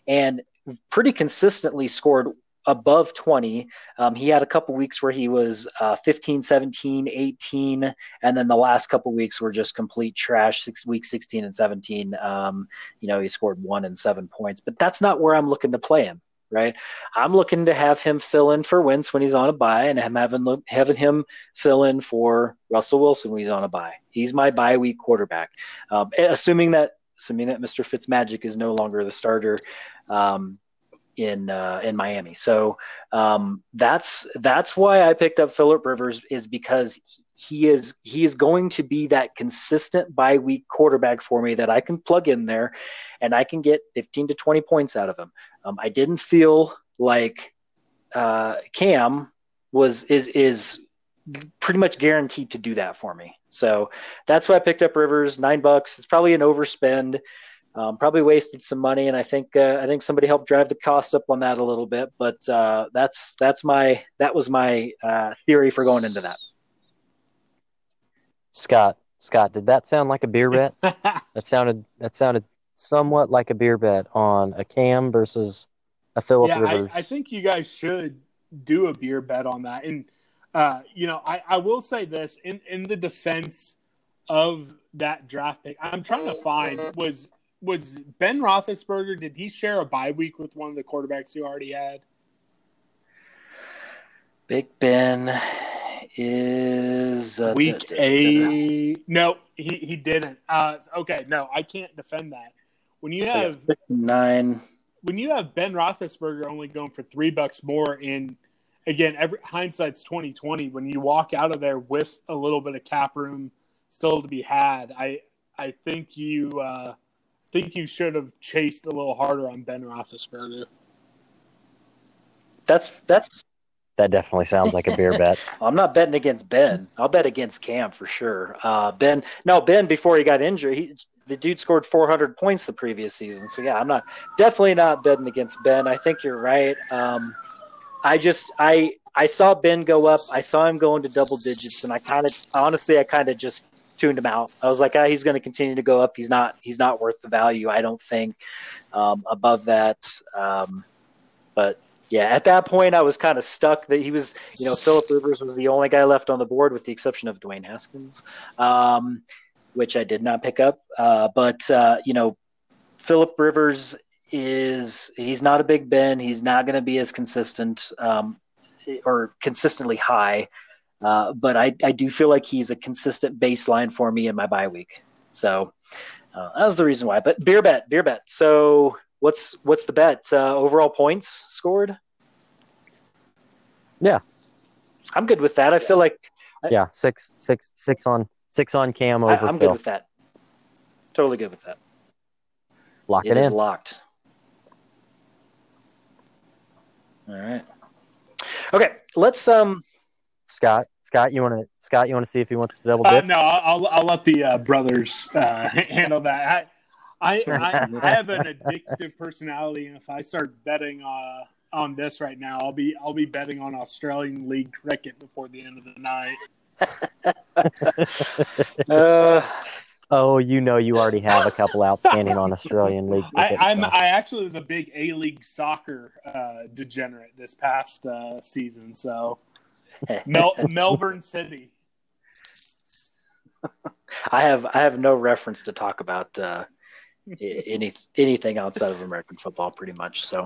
and pretty consistently scored above twenty. Um, he had a couple weeks where he was uh, fifteen, seventeen, eighteen, and then the last couple weeks were just complete trash. Six weeks, sixteen and seventeen. Um, you know, he scored one and seven points, but that's not where I'm looking to play him, right? I'm looking to have him fill in for Wentz when he's on a bye, and I'm having, having him fill in for Russell Wilson when he's on a bye. He's my bye week quarterback. Um, assuming that, assuming that Mister Fitzmagic is no longer the starter, um, in uh, in Miami. So um, that's that's why I picked up Philip Rivers, is because he is he is going to be that consistent bye week quarterback for me that I can plug in there and I can get fifteen to twenty points out of him. Um, I didn't feel like uh, Cam was is is pretty much guaranteed to do that for me. So that's why I picked up Rivers, nine bucks. It's probably an overspend. Um, probably wasted some money, and I think uh, I think somebody helped drive the costs up on that a little bit. But uh, that's that's my that was my uh, theory for going into that. Scott, Scott, did that sound like a beer bet? that sounded that sounded somewhat like a beer bet on a Cam versus a Phillip yeah, Rivers. I, I think you guys should do a beer bet on that. And uh, you know, I, I will say this in in the defense of that draft pick, I'm trying to find was. Was Ben Roethlisberger, did he share a bye week with one of the quarterbacks you already had? Big Ben is – Week eight. No, he, he didn't. Uh, okay, no, I can't defend that. When you have – Nine. When you have Ben Roethlisberger only going for three bucks more, and again, every hindsight's twenty twenty, when you walk out of there with a little bit of cap room still to be had, I, I think you uh, – think you should have chased a little harder on Ben Roethlisberger. That's that's that definitely sounds like a beer bet. I'm not betting against Ben. I'll bet against Cam for sure. Uh, Ben, no Ben. Before he got injured, he, the dude scored four hundred points the previous season. So yeah, I'm not definitely not betting against Ben. I think you're right. Um, I just I I saw Ben go up. I saw him go into double digits, and I kind of honestly I kind of just. tuned him out. I was like, ah, he's going to continue to go up. He's not, he's not worth the value. I don't think um, above that. Um, but yeah, at that point I was kind of stuck that he was, you know, Phillip Rivers was the only guy left on the board with the exception of Dwayne Haskins, um, which I did not pick up. Uh, but uh, you know, Phillip Rivers is, he's not a Big Ben. He's not going to be as consistent um, or consistently high. Uh, but I, I do feel like he's a consistent baseline for me in my bye week. So uh, that was the reason why. But beer bet, beer bet. So what's what's the bet? Uh, overall points scored? Yeah. I'm good with that. I yeah. feel like I, Yeah, six six six on six on Cam over Phil. I'm good with that. Totally good with that. Lock it, it in. It is locked. All right. Okay, let's um Scott, Scott, you want to Scott, you want to see if he wants to double dip? Uh, no, I'll I'll let the uh, brothers uh, handle that. I I, I I have an addictive personality, and if I start betting uh, on this right now, I'll be I'll be betting on Australian League cricket before the end of the night. uh, oh, you know, you already have a couple outstanding on Australian League cricket. I, I'm so. I actually was a big A-League soccer uh, degenerate this past uh, season, so. Mel- Melbourne City. I have I have no reference to talk about uh, any anything outside of American football, pretty much. So,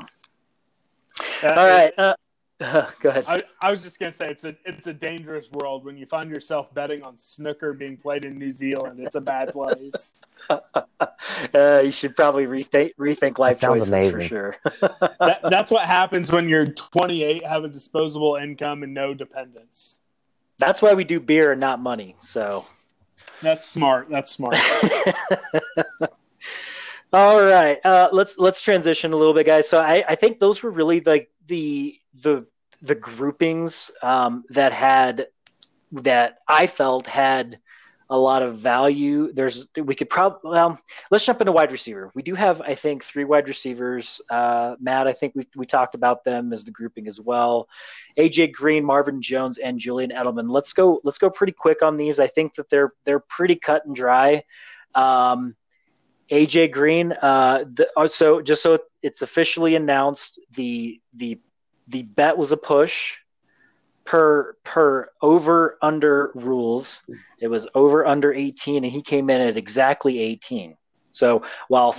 uh, all right, uh, uh, go ahead. I, I was just gonna say it's a it's a dangerous world when you find yourself betting on snooker being played in New Zealand. It's a bad place. uh, you should probably rethink rethink life choices amazing. for sure. that, that's what happens when you're twenty-eight, have a disposable income, and no dependents. That's why we do beer and not money. So that's smart. That's smart. All right, uh, let's let's transition a little bit, guys. So I, I think those were really like the the the groupings um, that had that I felt had. a lot of value. There's, we could probably, well, let's jump into wide receiver. We do have, I think, three wide receivers. Uh, Matt, I think we we talked about them as the grouping as well. A J Green, Marvin Jones, and Julian Edelman. Let's go, let's go pretty quick on these. I think that they're, they're pretty cut and dry. Um, A J Green, uh, the, so just so it's officially announced, the, the, the bet was a push. Per per over under rules, it was over under eighteen, and he came in at exactly eighteen. So while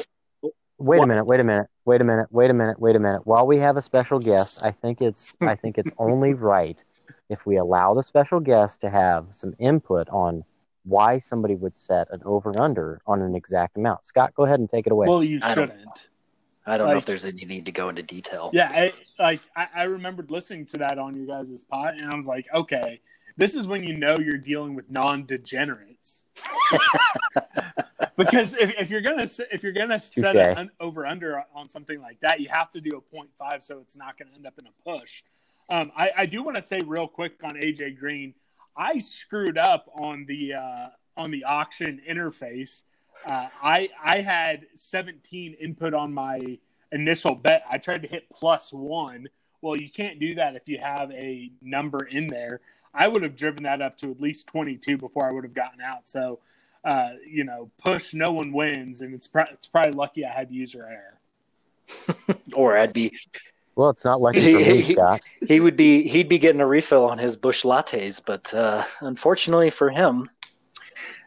wait a wh- minute, wait a minute, wait a minute, wait a minute, wait a minute. While we have a special guest, I think it's I think it's only right if we allow the special guest to have some input on why somebody would set an over under on an exact amount. Scott, go ahead and take it away. Well, you I shouldn't. I don't like, know if there's any need to go into detail. Yeah, I, like I, I remembered listening to that on your guys' pod, and I was like, okay, this is when you know you're dealing with non-degenerates. Because if, if you're gonna if you're gonna Touché. set an un, over under on something like that, you have to do a point five, so it's not going to end up in a push. Um, I, I do want to say real quick on A J Green, I screwed up on the uh, on the auction interface. Uh, I I had seventeen input on my initial bet. I tried to hit plus one. Well, you can't do that if you have a number in there. I would have driven that up to at least twenty-two before I would have gotten out. So, uh, you know, push, no one wins, and it's pro- it's probably lucky I had user error. Or I'd be. Well, it's not lucky for he, me, Scott. He, he would be. He'd be getting a refill on his Busch lattes, but uh, unfortunately for him.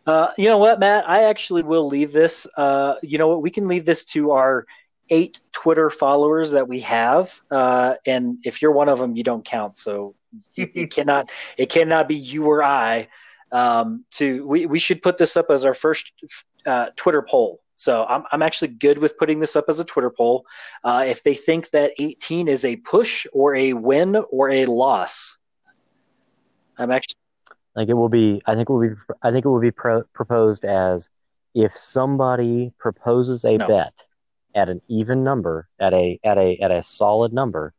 Uh, you know what, Matt? I actually will leave this. Uh, you know what? We can leave this to our eight Twitter followers that we have, uh, and if you're one of them, you don't count. So you, you cannot. It cannot be you or I. Um, to we, we should put this up as our first uh, Twitter poll. So I'm I'm actually good with putting this up as a Twitter poll. Uh, if they think that eighteen is a push or a win or a loss, I'm actually. I think it will be. I think it will be. I think it will be pro- proposed as if somebody proposes a no. bet at an even number, at a at a at a solid number,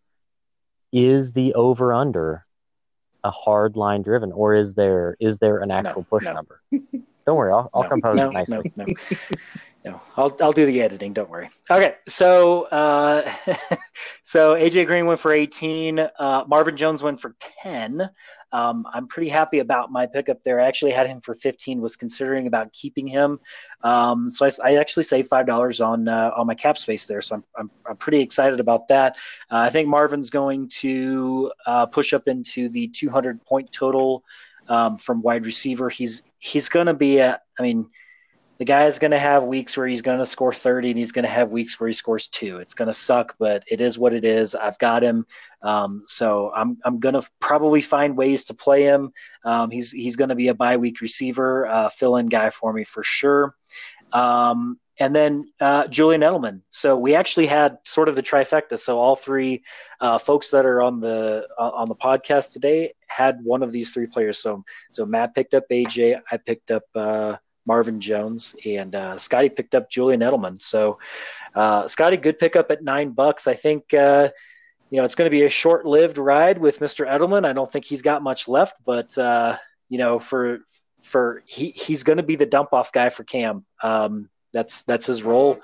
is the over under a hard line driven, or is there is there an actual no, push no. number? Don't worry, I'll, I'll no, compose no, it nicely. No, no. No, I'll I'll do the editing. Don't worry. Okay, so uh, so A J Green went for eighteen. Uh, Marvin Jones went for ten. Um, I'm pretty happy about my pickup there. I actually had him for fifteen. Was considering about keeping him. Um, so I, I actually saved five dollars on uh, on my cap space there. So I'm I'm, I'm pretty excited about that. Uh, I think Marvin's going to uh, push up into the two hundred point total um, from wide receiver. He's he's going to be at. I mean. The guy is going to have weeks where he's going to score thirty, and he's going to have weeks where he scores two. It's going to suck, but it is what it is. I've got him, um, so I'm I'm going to probably find ways to play him. Um, he's he's going to be a bye week receiver, uh, fill in guy for me for sure. Um, and then uh, Julian Edelman. So we actually had sort of the trifecta. So all three uh, folks that are on the uh, on the podcast today had one of these three players. So so Matt picked up A J, I picked up. Uh, Marvin Jones, and uh, Scotty picked up Julian Edelman. So uh, Scotty, good pickup at nine bucks. I think, uh, you know, it's going to be a short-lived ride with Mister Edelman. I don't think he's got much left, but uh, you know, for, for he, he's going to be the dump off guy for Cam. Um, that's, that's his role.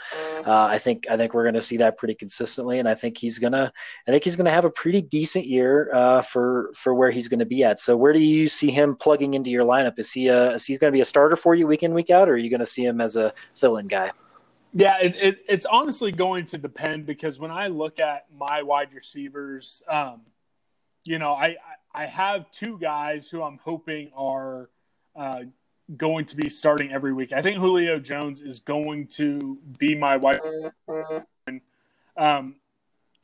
Uh, I think, I think we're going to see that pretty consistently. And I think he's going to, I think he's going to have a pretty decent year uh, for, for where he's going to be at. So where do you see him plugging into your lineup? Is he a, is he going to be a starter for you week in, week out, or are you going to see him as a fill-in guy? Yeah, it, it, it's honestly going to depend, because when I look at my wide receivers, um, you know, I, I have two guys who I'm hoping are uh going to be starting every week. I think Julio Jones is going to be my wide receiver. Um,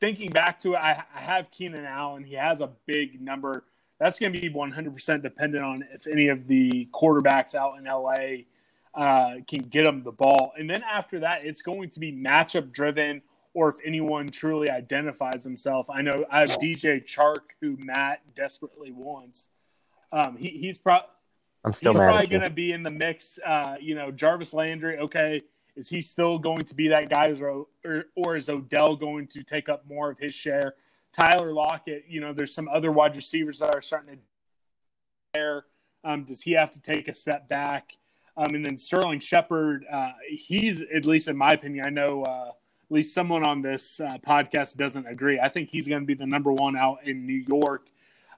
thinking back to it, I, I have Keenan Allen. He has a big number. That's going to be one hundred percent dependent on if any of the quarterbacks out in L A uh, can get him the ball. And then after that, it's going to be matchup driven, or if anyone truly identifies himself. I know I have D J Chark, who Matt desperately wants. Um, he, he's probably, I'm still he's probably going to be in the mix. Uh, you know, Jarvis Landry, okay, is he still going to be that guy, or, or is Odell going to take up more of his share? Tyler Lockett, you know, there's some other wide receivers that are starting to there. Um, does he have to take a step back? Um, and then Sterling Shepard, uh, he's, at least in my opinion, I know uh, at least someone on this uh, podcast doesn't agree. I think he's going to be the number one out in New York.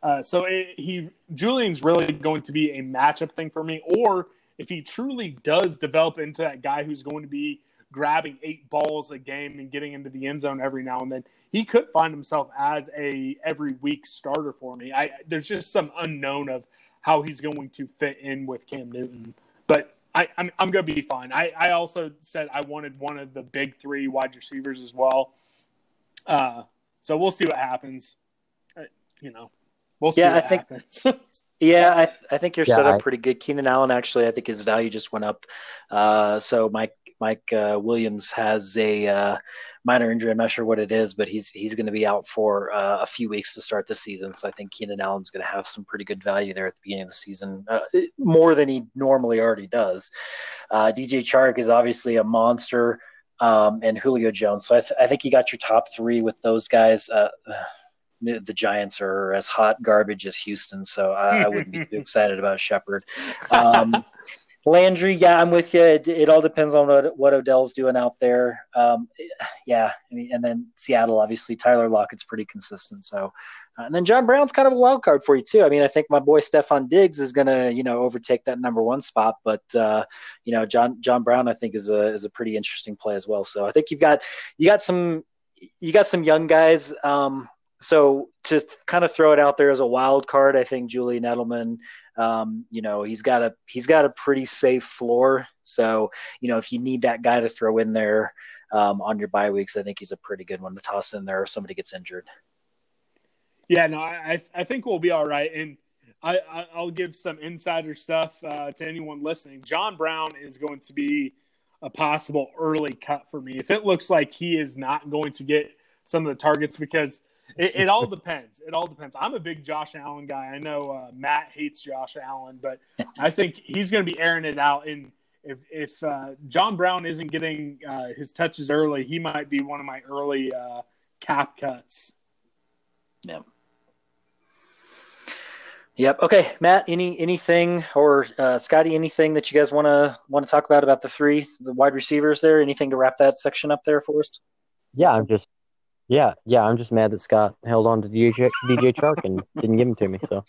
Uh, so it, he Julian's really going to be a matchup thing for me, or if he truly does develop into that guy who's going to be grabbing eight balls a game and getting into the end zone every now and then, he could find himself as a every week starter for me. I, there's just some unknown of how he's going to fit in with Cam Newton, but I, I'm, I'm going to be fine. I, I also said I wanted one of the big three wide receivers as well. Uh, so we'll see what happens, uh, you know. We'll see yeah, I think, yeah, I th- I think you're yeah, set up I, pretty good. Keenan Allen, actually, I think his value just went up. Uh, so Mike Mike uh, Williams has a uh, minor injury. I'm not sure what it is, but he's he's going to be out for uh, a few weeks to start the season. So I think Keenan Allen's going to have some pretty good value there at the beginning of the season, uh, more than he normally already does. Uh, D J Chark is obviously a monster, um, and Julio Jones. So I, th- I think you got your top three with those guys. Uh, The Giants are as hot garbage as Houston, so I, I wouldn't be too excited about Shepard. Um, Landry, yeah, I'm with you. It, it all depends on what, what Odell's doing out there. Um, yeah, I mean, and then Seattle, obviously, Tyler Lockett's pretty consistent. So, uh, and then John Brown's kind of a wild card for you too. I mean, I think my boy Stephon Diggs is going to, you know, overtake that number one spot, but uh, you know, John John Brown, I think, is a is a pretty interesting play as well. So, I think you've got you got some you got some young guys. Um, so, to th- kind of throw it out there as a wild card, I think Julian Edelman. Um, you know, he's got a, he's got a pretty safe floor. So, you know, if you need that guy to throw in there um, on your bye weeks, I think he's a pretty good one to toss in there if somebody gets injured. Yeah, no, I, I think we'll be all right. And I, I'll give some insider stuff uh, to anyone listening. John Brown is going to be a possible early cut for me. If it looks like he is not going to get some of the targets, because It, it all depends. It all depends. I'm a big Josh Allen guy. I know uh, Matt hates Josh Allen, but I think he's going to be airing it out. And if, if uh, John Brown isn't getting uh, his touches early, he might be one of my early uh, cap cuts. Yeah. Yep. Okay, Matt. Any anything or uh, Scotty? Anything that you guys want to want to talk about about the three the wide receivers there? Anything to wrap that section up there for us? Yeah, I'm just. Yeah, yeah, I'm just mad that Scott held on to D J, D J Chark and didn't give him to me. So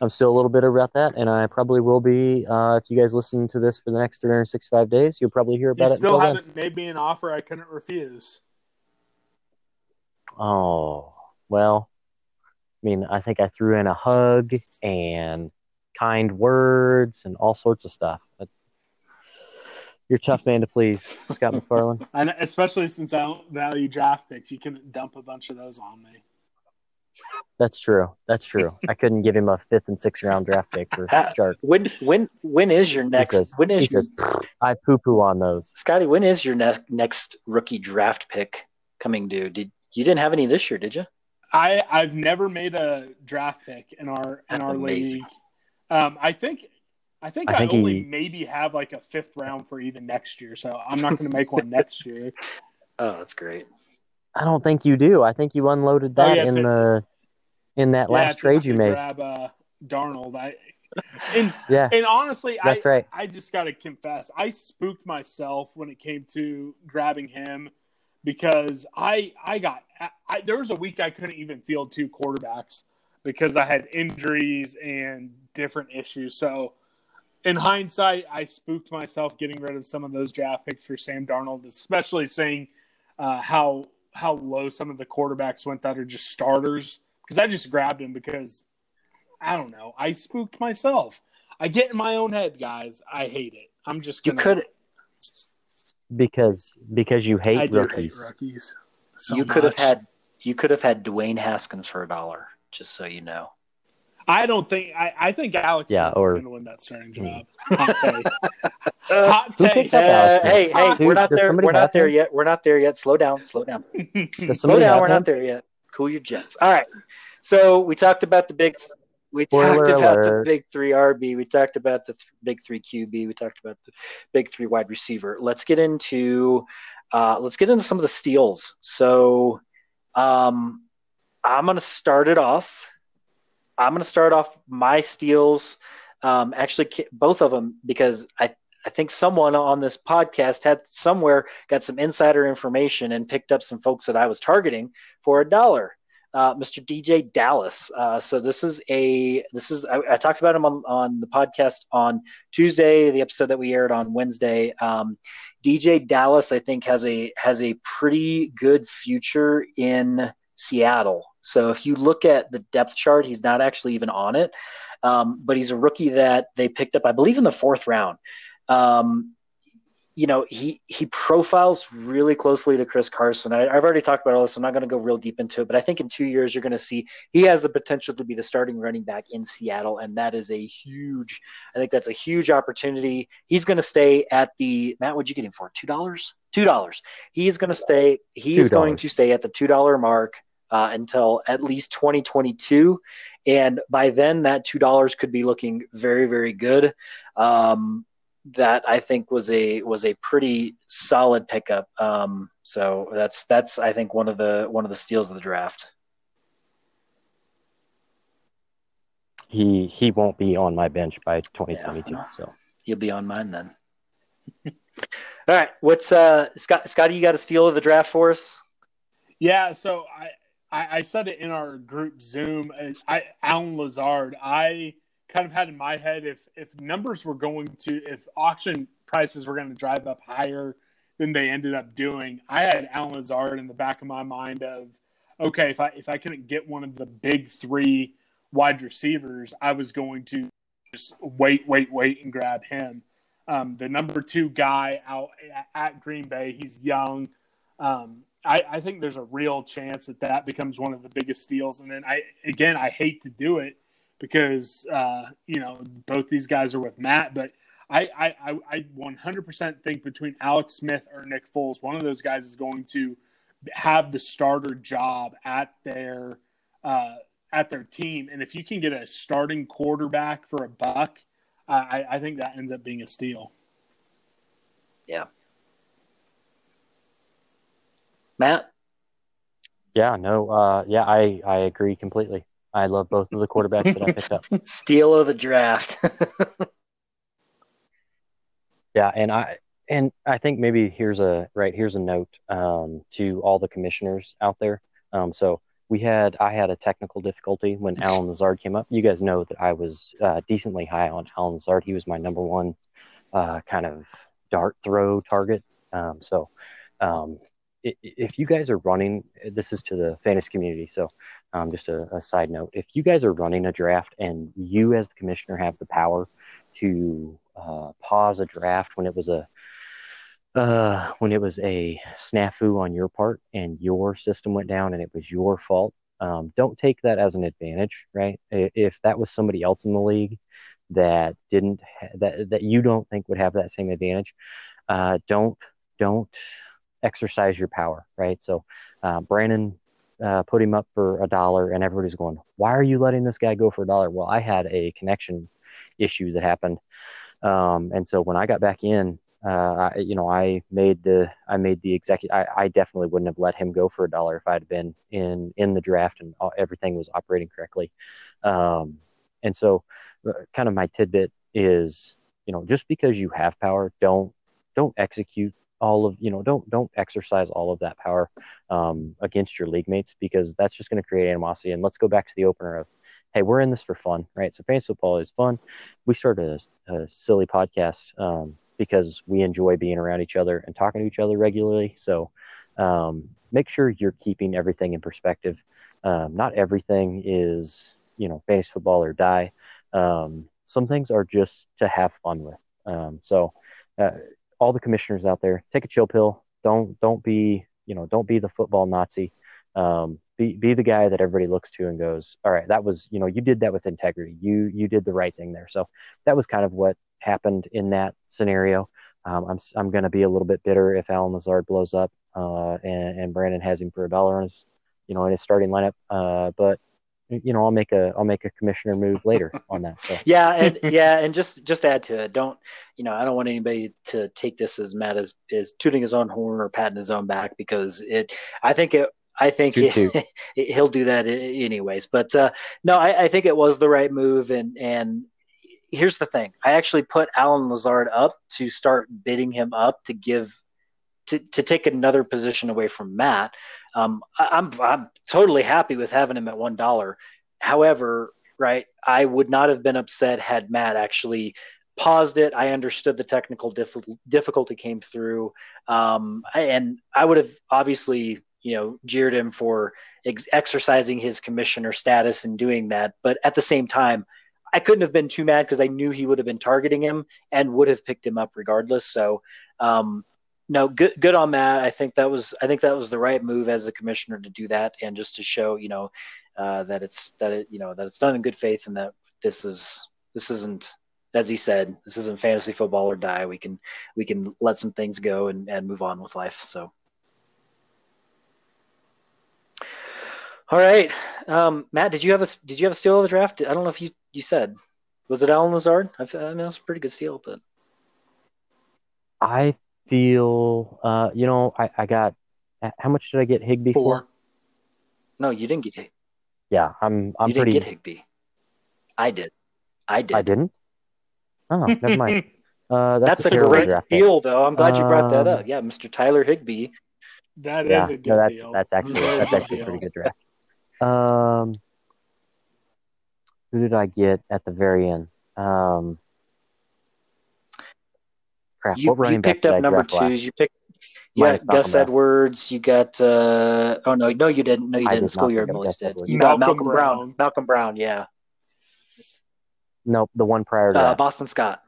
I'm still a little bitter about that, and I probably will be. Uh, if you guys listen to this for the next three hundred sixty-five days, you'll probably hear about you it. You still haven't then. made me an offer I couldn't refuse. Oh, well, I mean, I think I threw in a hug and kind words and all sorts of stuff. But you're a tough man to please, Scott McFarland. And especially since I don't value draft picks, you couldn't dump a bunch of those on me. That's true. That's true. I couldn't give him a fifth and sixth round draft pick for Chark. When when when is your next? He says, when is he your, says I poo poo on those, Scotty? When is your ne- next rookie draft pick coming due? Did you didn't have any this year, did you? I I've never made a draft pick in our in That's our amazing. league. Um, I think. I think I, I think only he, maybe have like a fifth round for even next year, so I'm not going to make one next year. Oh, that's great. I don't think you do. I think you unloaded that oh, yeah, in to, the in that yeah, last to, trade to you made. Grab uh, Darnold. I and yeah, and honestly, that's I right. I just got to confess, I spooked myself when it came to grabbing him because I I got I, there was a week I couldn't even field two quarterbacks because I had injuries and different issues. So. In hindsight, I spooked myself getting rid of some of those draft picks for Sam Darnold, especially seeing uh, how how low some of the quarterbacks went that are just starters. Because I just grabbed him because, I don't know, I spooked myself. I get in my own head, guys. I hate it. I'm just going to... You could... Because, because you hate I rookies. I do hate rookies so you could have had You could have had Dwayne Haskins for a dollar, just so you know. I don't think I, – I think Alex yeah, Smith or, is going to win that starting job. Hot take. Hot take. Uh, hey, hey, Dude, we're not there We're not there him? yet. We're not there yet. Slow down. Slow down. Slow down. We're him? not there yet. Cool your jets. All right. So we talked about the big – we Spoiler talked about alert. the big three R B. We talked about the th- big three Q B. We talked about the big three wide receiver. Let's get into uh, – let's get into some of the steals. So um, I'm going to start it off. I'm going to start off my steals, um, actually both of them, because I I think someone on this podcast had somewhere got some insider information and picked up some folks that I was targeting for a dollar, uh, Mister D J Dallas. Uh, so this is a this is I, I talked about him on, on the podcast on Tuesday, the episode that we aired on Wednesday. Um, D J Dallas, I think, has a has a pretty good future in Seattle. So if you look at the depth chart, he's not actually even on it, um, but he's a rookie that they picked up, I believe, in the fourth round. Um, you know, he he profiles really closely to Chris Carson. I, I've already talked about all this. So I'm not going to go real deep into it, but I think in two years you're going to see he has the potential to be the starting running back in Seattle, and that is a huge – I think that's a huge opportunity. He's going to stay at the – Matt, what'd you get him for, two dollars? two dollars. He's going to stay – he is going to stay at the two dollars mark Uh, until at least twenty twenty-two, and by then that two dollars could be looking very, very good. Um, that I think was a was a pretty solid pickup. Um, so that's that's I think one of the one of the steals of the draft. He he won't be on my bench by twenty twenty-two. Yeah. So You'll be on mine then. All right. What's uh, Scott, Scotty, you got a steal of the draft for us? Yeah. So I, I, I said it in our group Zoom, I, Alan Lazard, I kind of had in my head, if, if numbers were going to, if auction prices were going to drive up higher than they ended up doing, I had Alan Lazard in the back of my mind of, okay, if I, if I couldn't get one of the big three wide receivers, I was going to just wait, wait, wait, and grab him. Um, the number two guy out at Green Bay, he's young. Um, I, I think there's a real chance that that becomes one of the biggest steals. And then I, again, I hate to do it because, uh, you know, both these guys are with Matt, but I, I, I, I one hundred percent think between Alex Smith or Nick Foles, one of those guys is going to have the starter job at their, uh, at their team. And if you can get a starting quarterback for a buck, uh, I, I think that ends up being a steal. Yeah. Matt? Yeah, no. Uh, yeah, I, I agree completely. I love both of the quarterbacks that I picked up. Steal of the draft. Yeah, and I and I think maybe here's a right here's a note um, to all the commissioners out there. Um, so we had I had a technical difficulty when Alan Lazard came up. You guys know that I was uh, decently high on Alan Lazard. He was my number one uh, kind of dart throw target. Um, so. Um, If you guys are running, this is to the fantasy community, so um, just a, a side note. If you guys are running a draft and you as the commissioner have the power to uh, pause a draft when it was a uh, when it was a snafu on your part and your system went down and it was your fault, um, don't take that as an advantage, right? If that was somebody else in the league that didn't ha- that that you don't think would have that same advantage, uh, don't don't. exercise your power, right? So uh, Brandon uh, put him up for a dollar and everybody's going, why are you letting this guy go for a dollar? Well, I had a connection issue that happened. Um, and so when I got back in, uh, I, you know, I made the, I made the executive, I, I definitely wouldn't have let him go for a dollar if I'd been in, in the draft and all, everything was operating correctly. Um, and so uh, kind of my tidbit is, you know, just because you have power, don't, don't execute all of, you know, don't, don't exercise all of that power um, against your league mates, because that's just going to create animosity. And let's go back to the opener of, hey, we're in this for fun, right? So fantasy football is fun. We started a, a silly podcast um, because we enjoy being around each other and talking to each other regularly. So um, make sure you're keeping everything in perspective. Um, not everything is, you know, fantasy football or die. Um, some things are just to have fun with. Um, so, uh, all the commissioners out there, take a chill pill. Don't, don't be, you know, don't be the football Nazi. Um, be, be the guy that everybody looks to and goes, all right, that was, you know, you did that with integrity. You, you did the right thing there. So that was kind of what happened in that scenario. Um, I'm, I'm going to be a little bit bitter if Alan Lazard blows up uh, and, and Brandon has him for a dollar on his, you know, in his starting lineup. Uh, but, you know, I'll make a, I'll make a commissioner move later on that. So. Yeah. And yeah. And just, just add to it. Don't, you know, I don't want anybody to take this as Matt is, is tooting his own horn or patting his own back, because it, I think it, I think it, it, he'll do that anyways, but uh, no, I, I think it was the right move. And, and here's the thing. I actually put Alan Lazard up to start bidding him up to give, to, to take another position away from Matt. Um, I'm I'm totally happy with having him at one dollar. However, right, I would not have been upset had Matt actually paused it. I understood the technical diff- difficulty came through, um, and I would have obviously, you know, jeered him for ex- exercising his commissioner status and doing that. But at the same time, I couldn't have been too mad because I knew he would have been targeting him and would have picked him up regardless. So. Um, No, good, good on Matt. I think that was, I think that was the right move as the commissioner to do that, and just to show, you know, uh, that it's that it, you know, that it's done in good faith, and that this is this isn't, as he said, this isn't fantasy football or die. We can we can let some things go and, and move on with life. So, all right, um, Matt, did you have a did you have a steal of the draft? I don't know if you, you said, was it Alan Lazard? I, I mean, that's a pretty good steal, but I. Feel uh you know I, I got how much did I get Higby Four. for? No, you didn't get Higby. Yeah, I'm I'm you didn't pretty get Higby. I did. I did. I didn't? Oh, never mind. Uh, that's, that's a, a great deal, though. I'm glad um, you brought that up. Yeah, Mister Tyler Higbee. That yeah, is a good no, that's, deal. That's actually that's actually a pretty good draft. Um, who did I get at the very end? Um, crap. You, what running you picked back up number two. Last? You picked. Yeah, Gus Edwards. You got. Uh, oh no, no, you didn't. No, you I didn't. Did School year Emily's did. You got Malcolm, Malcolm Brown. Brown. Malcolm Brown. Yeah. Nope, the one prior to uh, that. Boston Scott.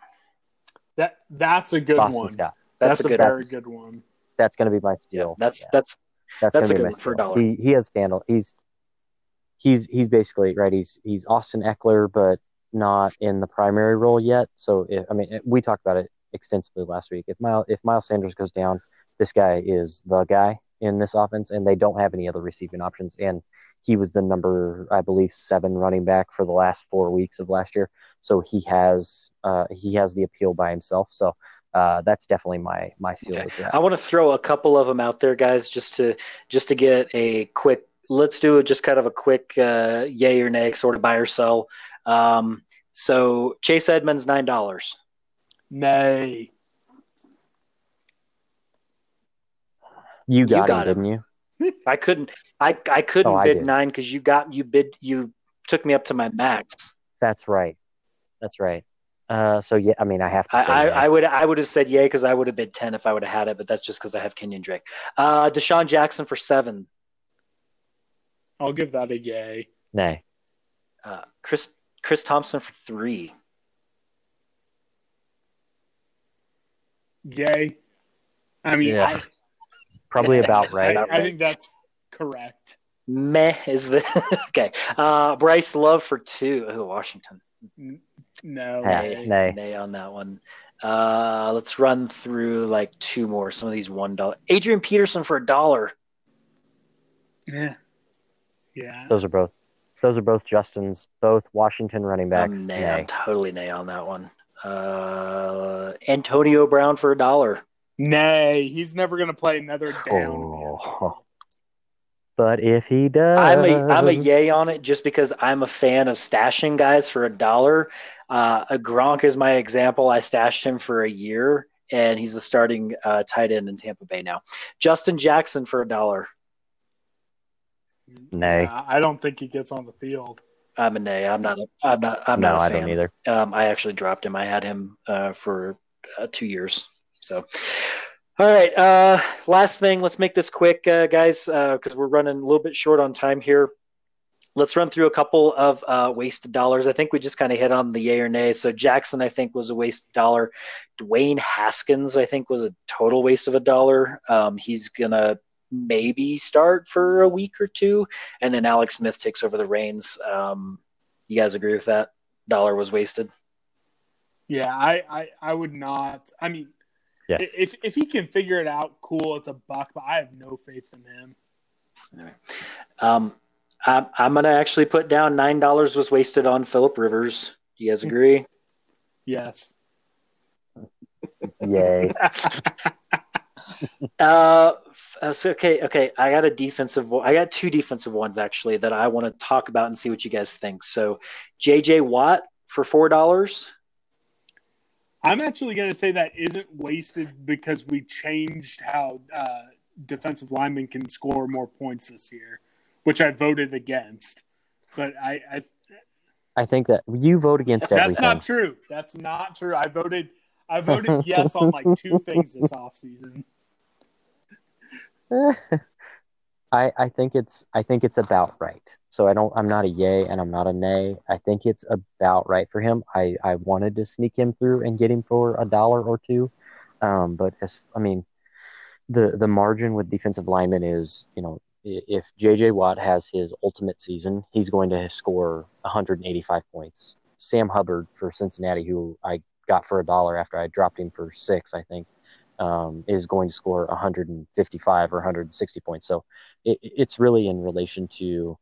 That that's a good Boston one. Scott. That's, that's a, good, a very good one. That's going to be my steal. Yeah, that's, yeah. that's that's that's a good one for a dollar. He, he has scandal. He's he's he's basically right. He's he's Austin Eckler, but not in the primary role yet. So if, I mean, we talked about it extensively last week. If Miles if Miles Sanders goes down, this guy is the guy in this offense, and they don't have any other receiving options. And he was the number, I believe, seven running back for the last four weeks of last year. So he has uh, he has the appeal by himself. So uh, that's definitely my my steal. Okay. I want to throw a couple of them out there, guys, just to just to get a quick. Let's do just kind of a quick uh, yay or nay, sort of buy or sell. Um, so Chase Edmonds, nine dollars. Nay. You got, you got him, him, didn't you? I couldn't. I I couldn't oh, bid I nine because you got you bid you took me up to my max. That's right. That's right. Uh, so yeah, I mean, I have to. Say I, I, I would, I would have said yay because I would have bid ten if I would have had it, but that's just because I have Kenyon Drake. Uh, Deshaun Jackson for seven. I'll give that a yay. Nay. Uh, Chris Chris Thompson for three. Yay. I mean, yeah. I, probably about right. I, I think that's correct. Meh is the okay. Uh, Bryce Love for two. Oh, Washington. No, pass, nay, nay. nay on that one. Uh, let's run through like two more. Some of these one dollar. Adrian Peterson for a dollar. Yeah, yeah. Those are both. Those are both Justin's. Both Washington running backs. I'm nay, nay. I'm totally nay on that one. Uh, Antonio Brown for a dollar. Nay, he's never gonna play another down. Oh. But if he does, I'm a I'm a yay on it just because I'm a fan of stashing guys for a dollar. Uh, a Gronk is my example. I stashed him for a year, and he's the starting uh, tight end in Tampa Bay now. Justin Jackson for a dollar. Nay, uh, I don't think he gets on the field. I'm a nay. I'm not. A, I'm not. I'm no, not a fan. I don't either. Um, I actually dropped him. I had him uh, for uh, two years. So. All right, uh, last thing. Let's make this quick, uh, guys, because uh, we're running a little bit short on time here. Let's run through a couple of uh, wasted dollars. I think we just kind of hit on the yay or nay. So Jackson, I think, was a wasted dollar. Dwayne Haskins, I think, was a total waste of a dollar. Um, he's going to maybe start for a week or two, and then Alex Smith takes over the reins. Um, you guys agree with that? Dollar was wasted? Yeah, I, I, I would not. I mean – Yes. If if he can figure it out, cool. It's a buck, but I have no faith in him. All right. Um, I'm I'm gonna actually put down nine dollars was wasted on Phillip Rivers. Do you guys agree? Yes. Yay. uh, so, okay, okay. I got a defensive. I got two defensive ones actually that I want to talk about and see what you guys think. So, J J Watt for four dollars. I'm actually going to say that isn't wasted because we changed how uh, defensive linemen can score more points this year, which I voted against. But I, I, I think that you vote against everything. That's not true. That's not true. I voted, I voted yes on like two things this offseason. I, I think it's, I think it's about right. So I don't, I'm not a yay and I'm not a nay. I think it's about right for him. I, I wanted to sneak him through and get him for a dollar or two. Um, but as I mean, the, the margin with defensive linemen is, you know, if J J Watt has his ultimate season, he's going to score one hundred eighty-five points. Sam Hubbard for Cincinnati, who I got for a dollar after I dropped him for six, I think, um, is going to score one hundred fifty-five or one hundred sixty points. So it, it's really in relation to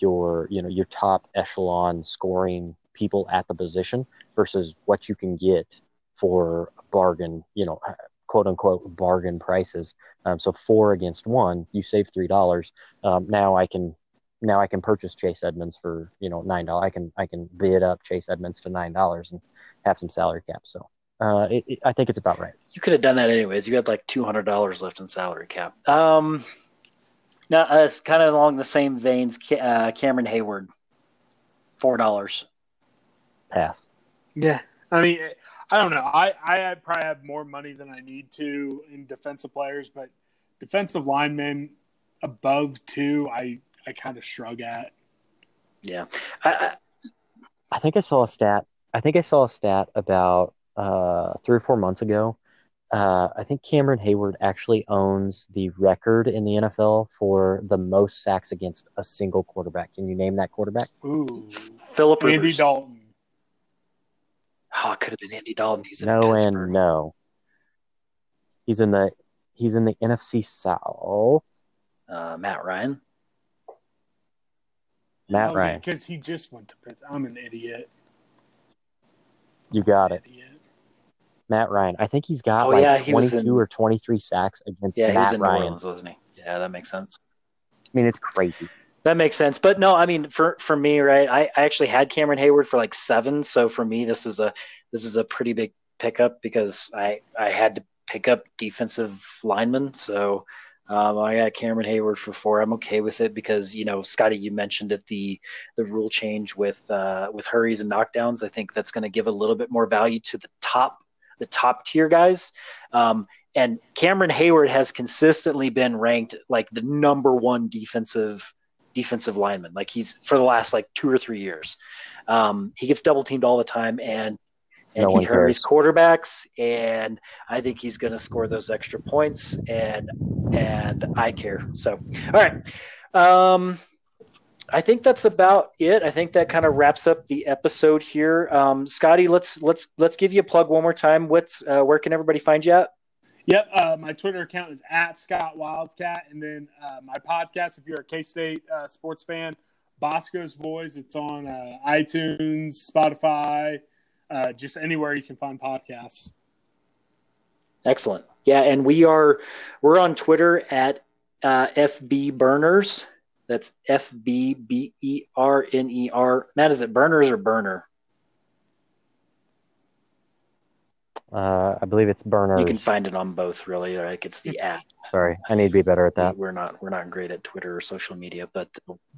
your, you know, your top echelon scoring people at the position versus what you can get for bargain, you know, quote unquote bargain prices. Um, so four against one, you save three dollars. Um, now I can, now I can purchase Chase Edmonds for, you know, nine dollars. I can I can bid up Chase Edmonds to nine dollars and have some salary cap. So Uh, it, it, I think it's about right. You could have done that anyways. You had like two hundred dollars left in salary cap. Um, now, uh, it's kind of along the same veins. Uh, Cameron Heyward, four dollars. Pass. Yeah. I mean, I don't know. I, I probably have more money than I need to in defensive players, but defensive linemen above two, I, I kind of shrug at. Yeah. I, I, I think I saw a stat. I think I saw a stat about uh, three or four months ago. Uh, I think Cameron Heyward actually owns the record in the N F L for the most sacks against a single quarterback. Can you name that quarterback? Ooh, Philip Rivers. Andy Dalton. Oh, it could have been Andy Dalton. He's in no and no. He's in the he's in the N F C South. Uh, Matt Ryan. Matt oh, Ryan, because he just went to Pittsburgh. I'm an idiot. You got it. Idiot. Matt Ryan. I think he's got oh, like yeah, he twenty-two in, or twenty-three sacks against yeah, Matt Ryan. Yeah, he was in Ryan. New Orleans, wasn't he? Yeah, that makes sense. I mean, it's crazy. That makes sense. But no, I mean, for, for me, right, I, I actually had Cameron Heyward for like seven. So for me, this is a this is a pretty big pickup because I, I had to pick up defensive linemen. So um, I got Cameron Heyward for four. I'm okay with it because, you know, Scotty, you mentioned that the the rule change with uh, with hurries and knockdowns. I think that's going to give a little bit more value to the top the top tier guys. Um, and Cameron Heyward has consistently been ranked like the number one defensive defensive lineman. Like he's for the last like two or three years. Um, he gets double teamed all the time and, and no he hurries quarterbacks. And I think he's going to score those extra points and, and I care. So, all right. Um, I think that's about it. I think that kind of wraps up the episode here. Um, Scotty, let's let's let's give you a plug one more time. What's uh, where can everybody find you at? Yep, uh, my Twitter account is at Scott Wildcat, and then uh, my podcast. If you're a K-State uh, sports fan, Bosco's Boys. It's on uh, iTunes, Spotify, uh, just anywhere you can find podcasts. Excellent. Yeah, and we are we're on Twitter at uh, F B Burners. That's F B B E R N E R. Matt, is it Burners or Burner? Uh, I believe it's Burners. You can find it on both, really. Like it's the app. Sorry, I need to be better at that. We're not we're not great at Twitter or social media, but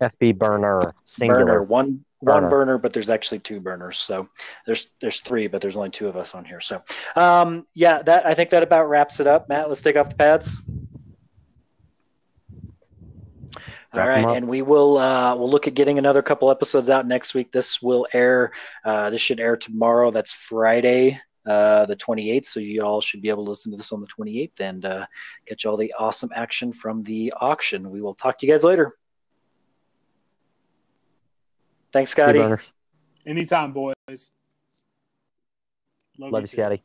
F B Burner singular. Burner one burner. One burner, but there's actually two burners. So there's there's three, but there's only two of us on here. So um, yeah, that I think that about wraps it up. Matt, let's take off the pads. All right, and we will uh, we'll look at getting another couple episodes out next week. This will air. Uh, this should air tomorrow. That's Friday, uh, the twenty-eighth. So you all should be able to listen to this on the twenty-eighth and uh, catch all the awesome action from the auction. We will talk to you guys later. Thanks, Scotty. Anytime, boys. Love, Love you, Scotty.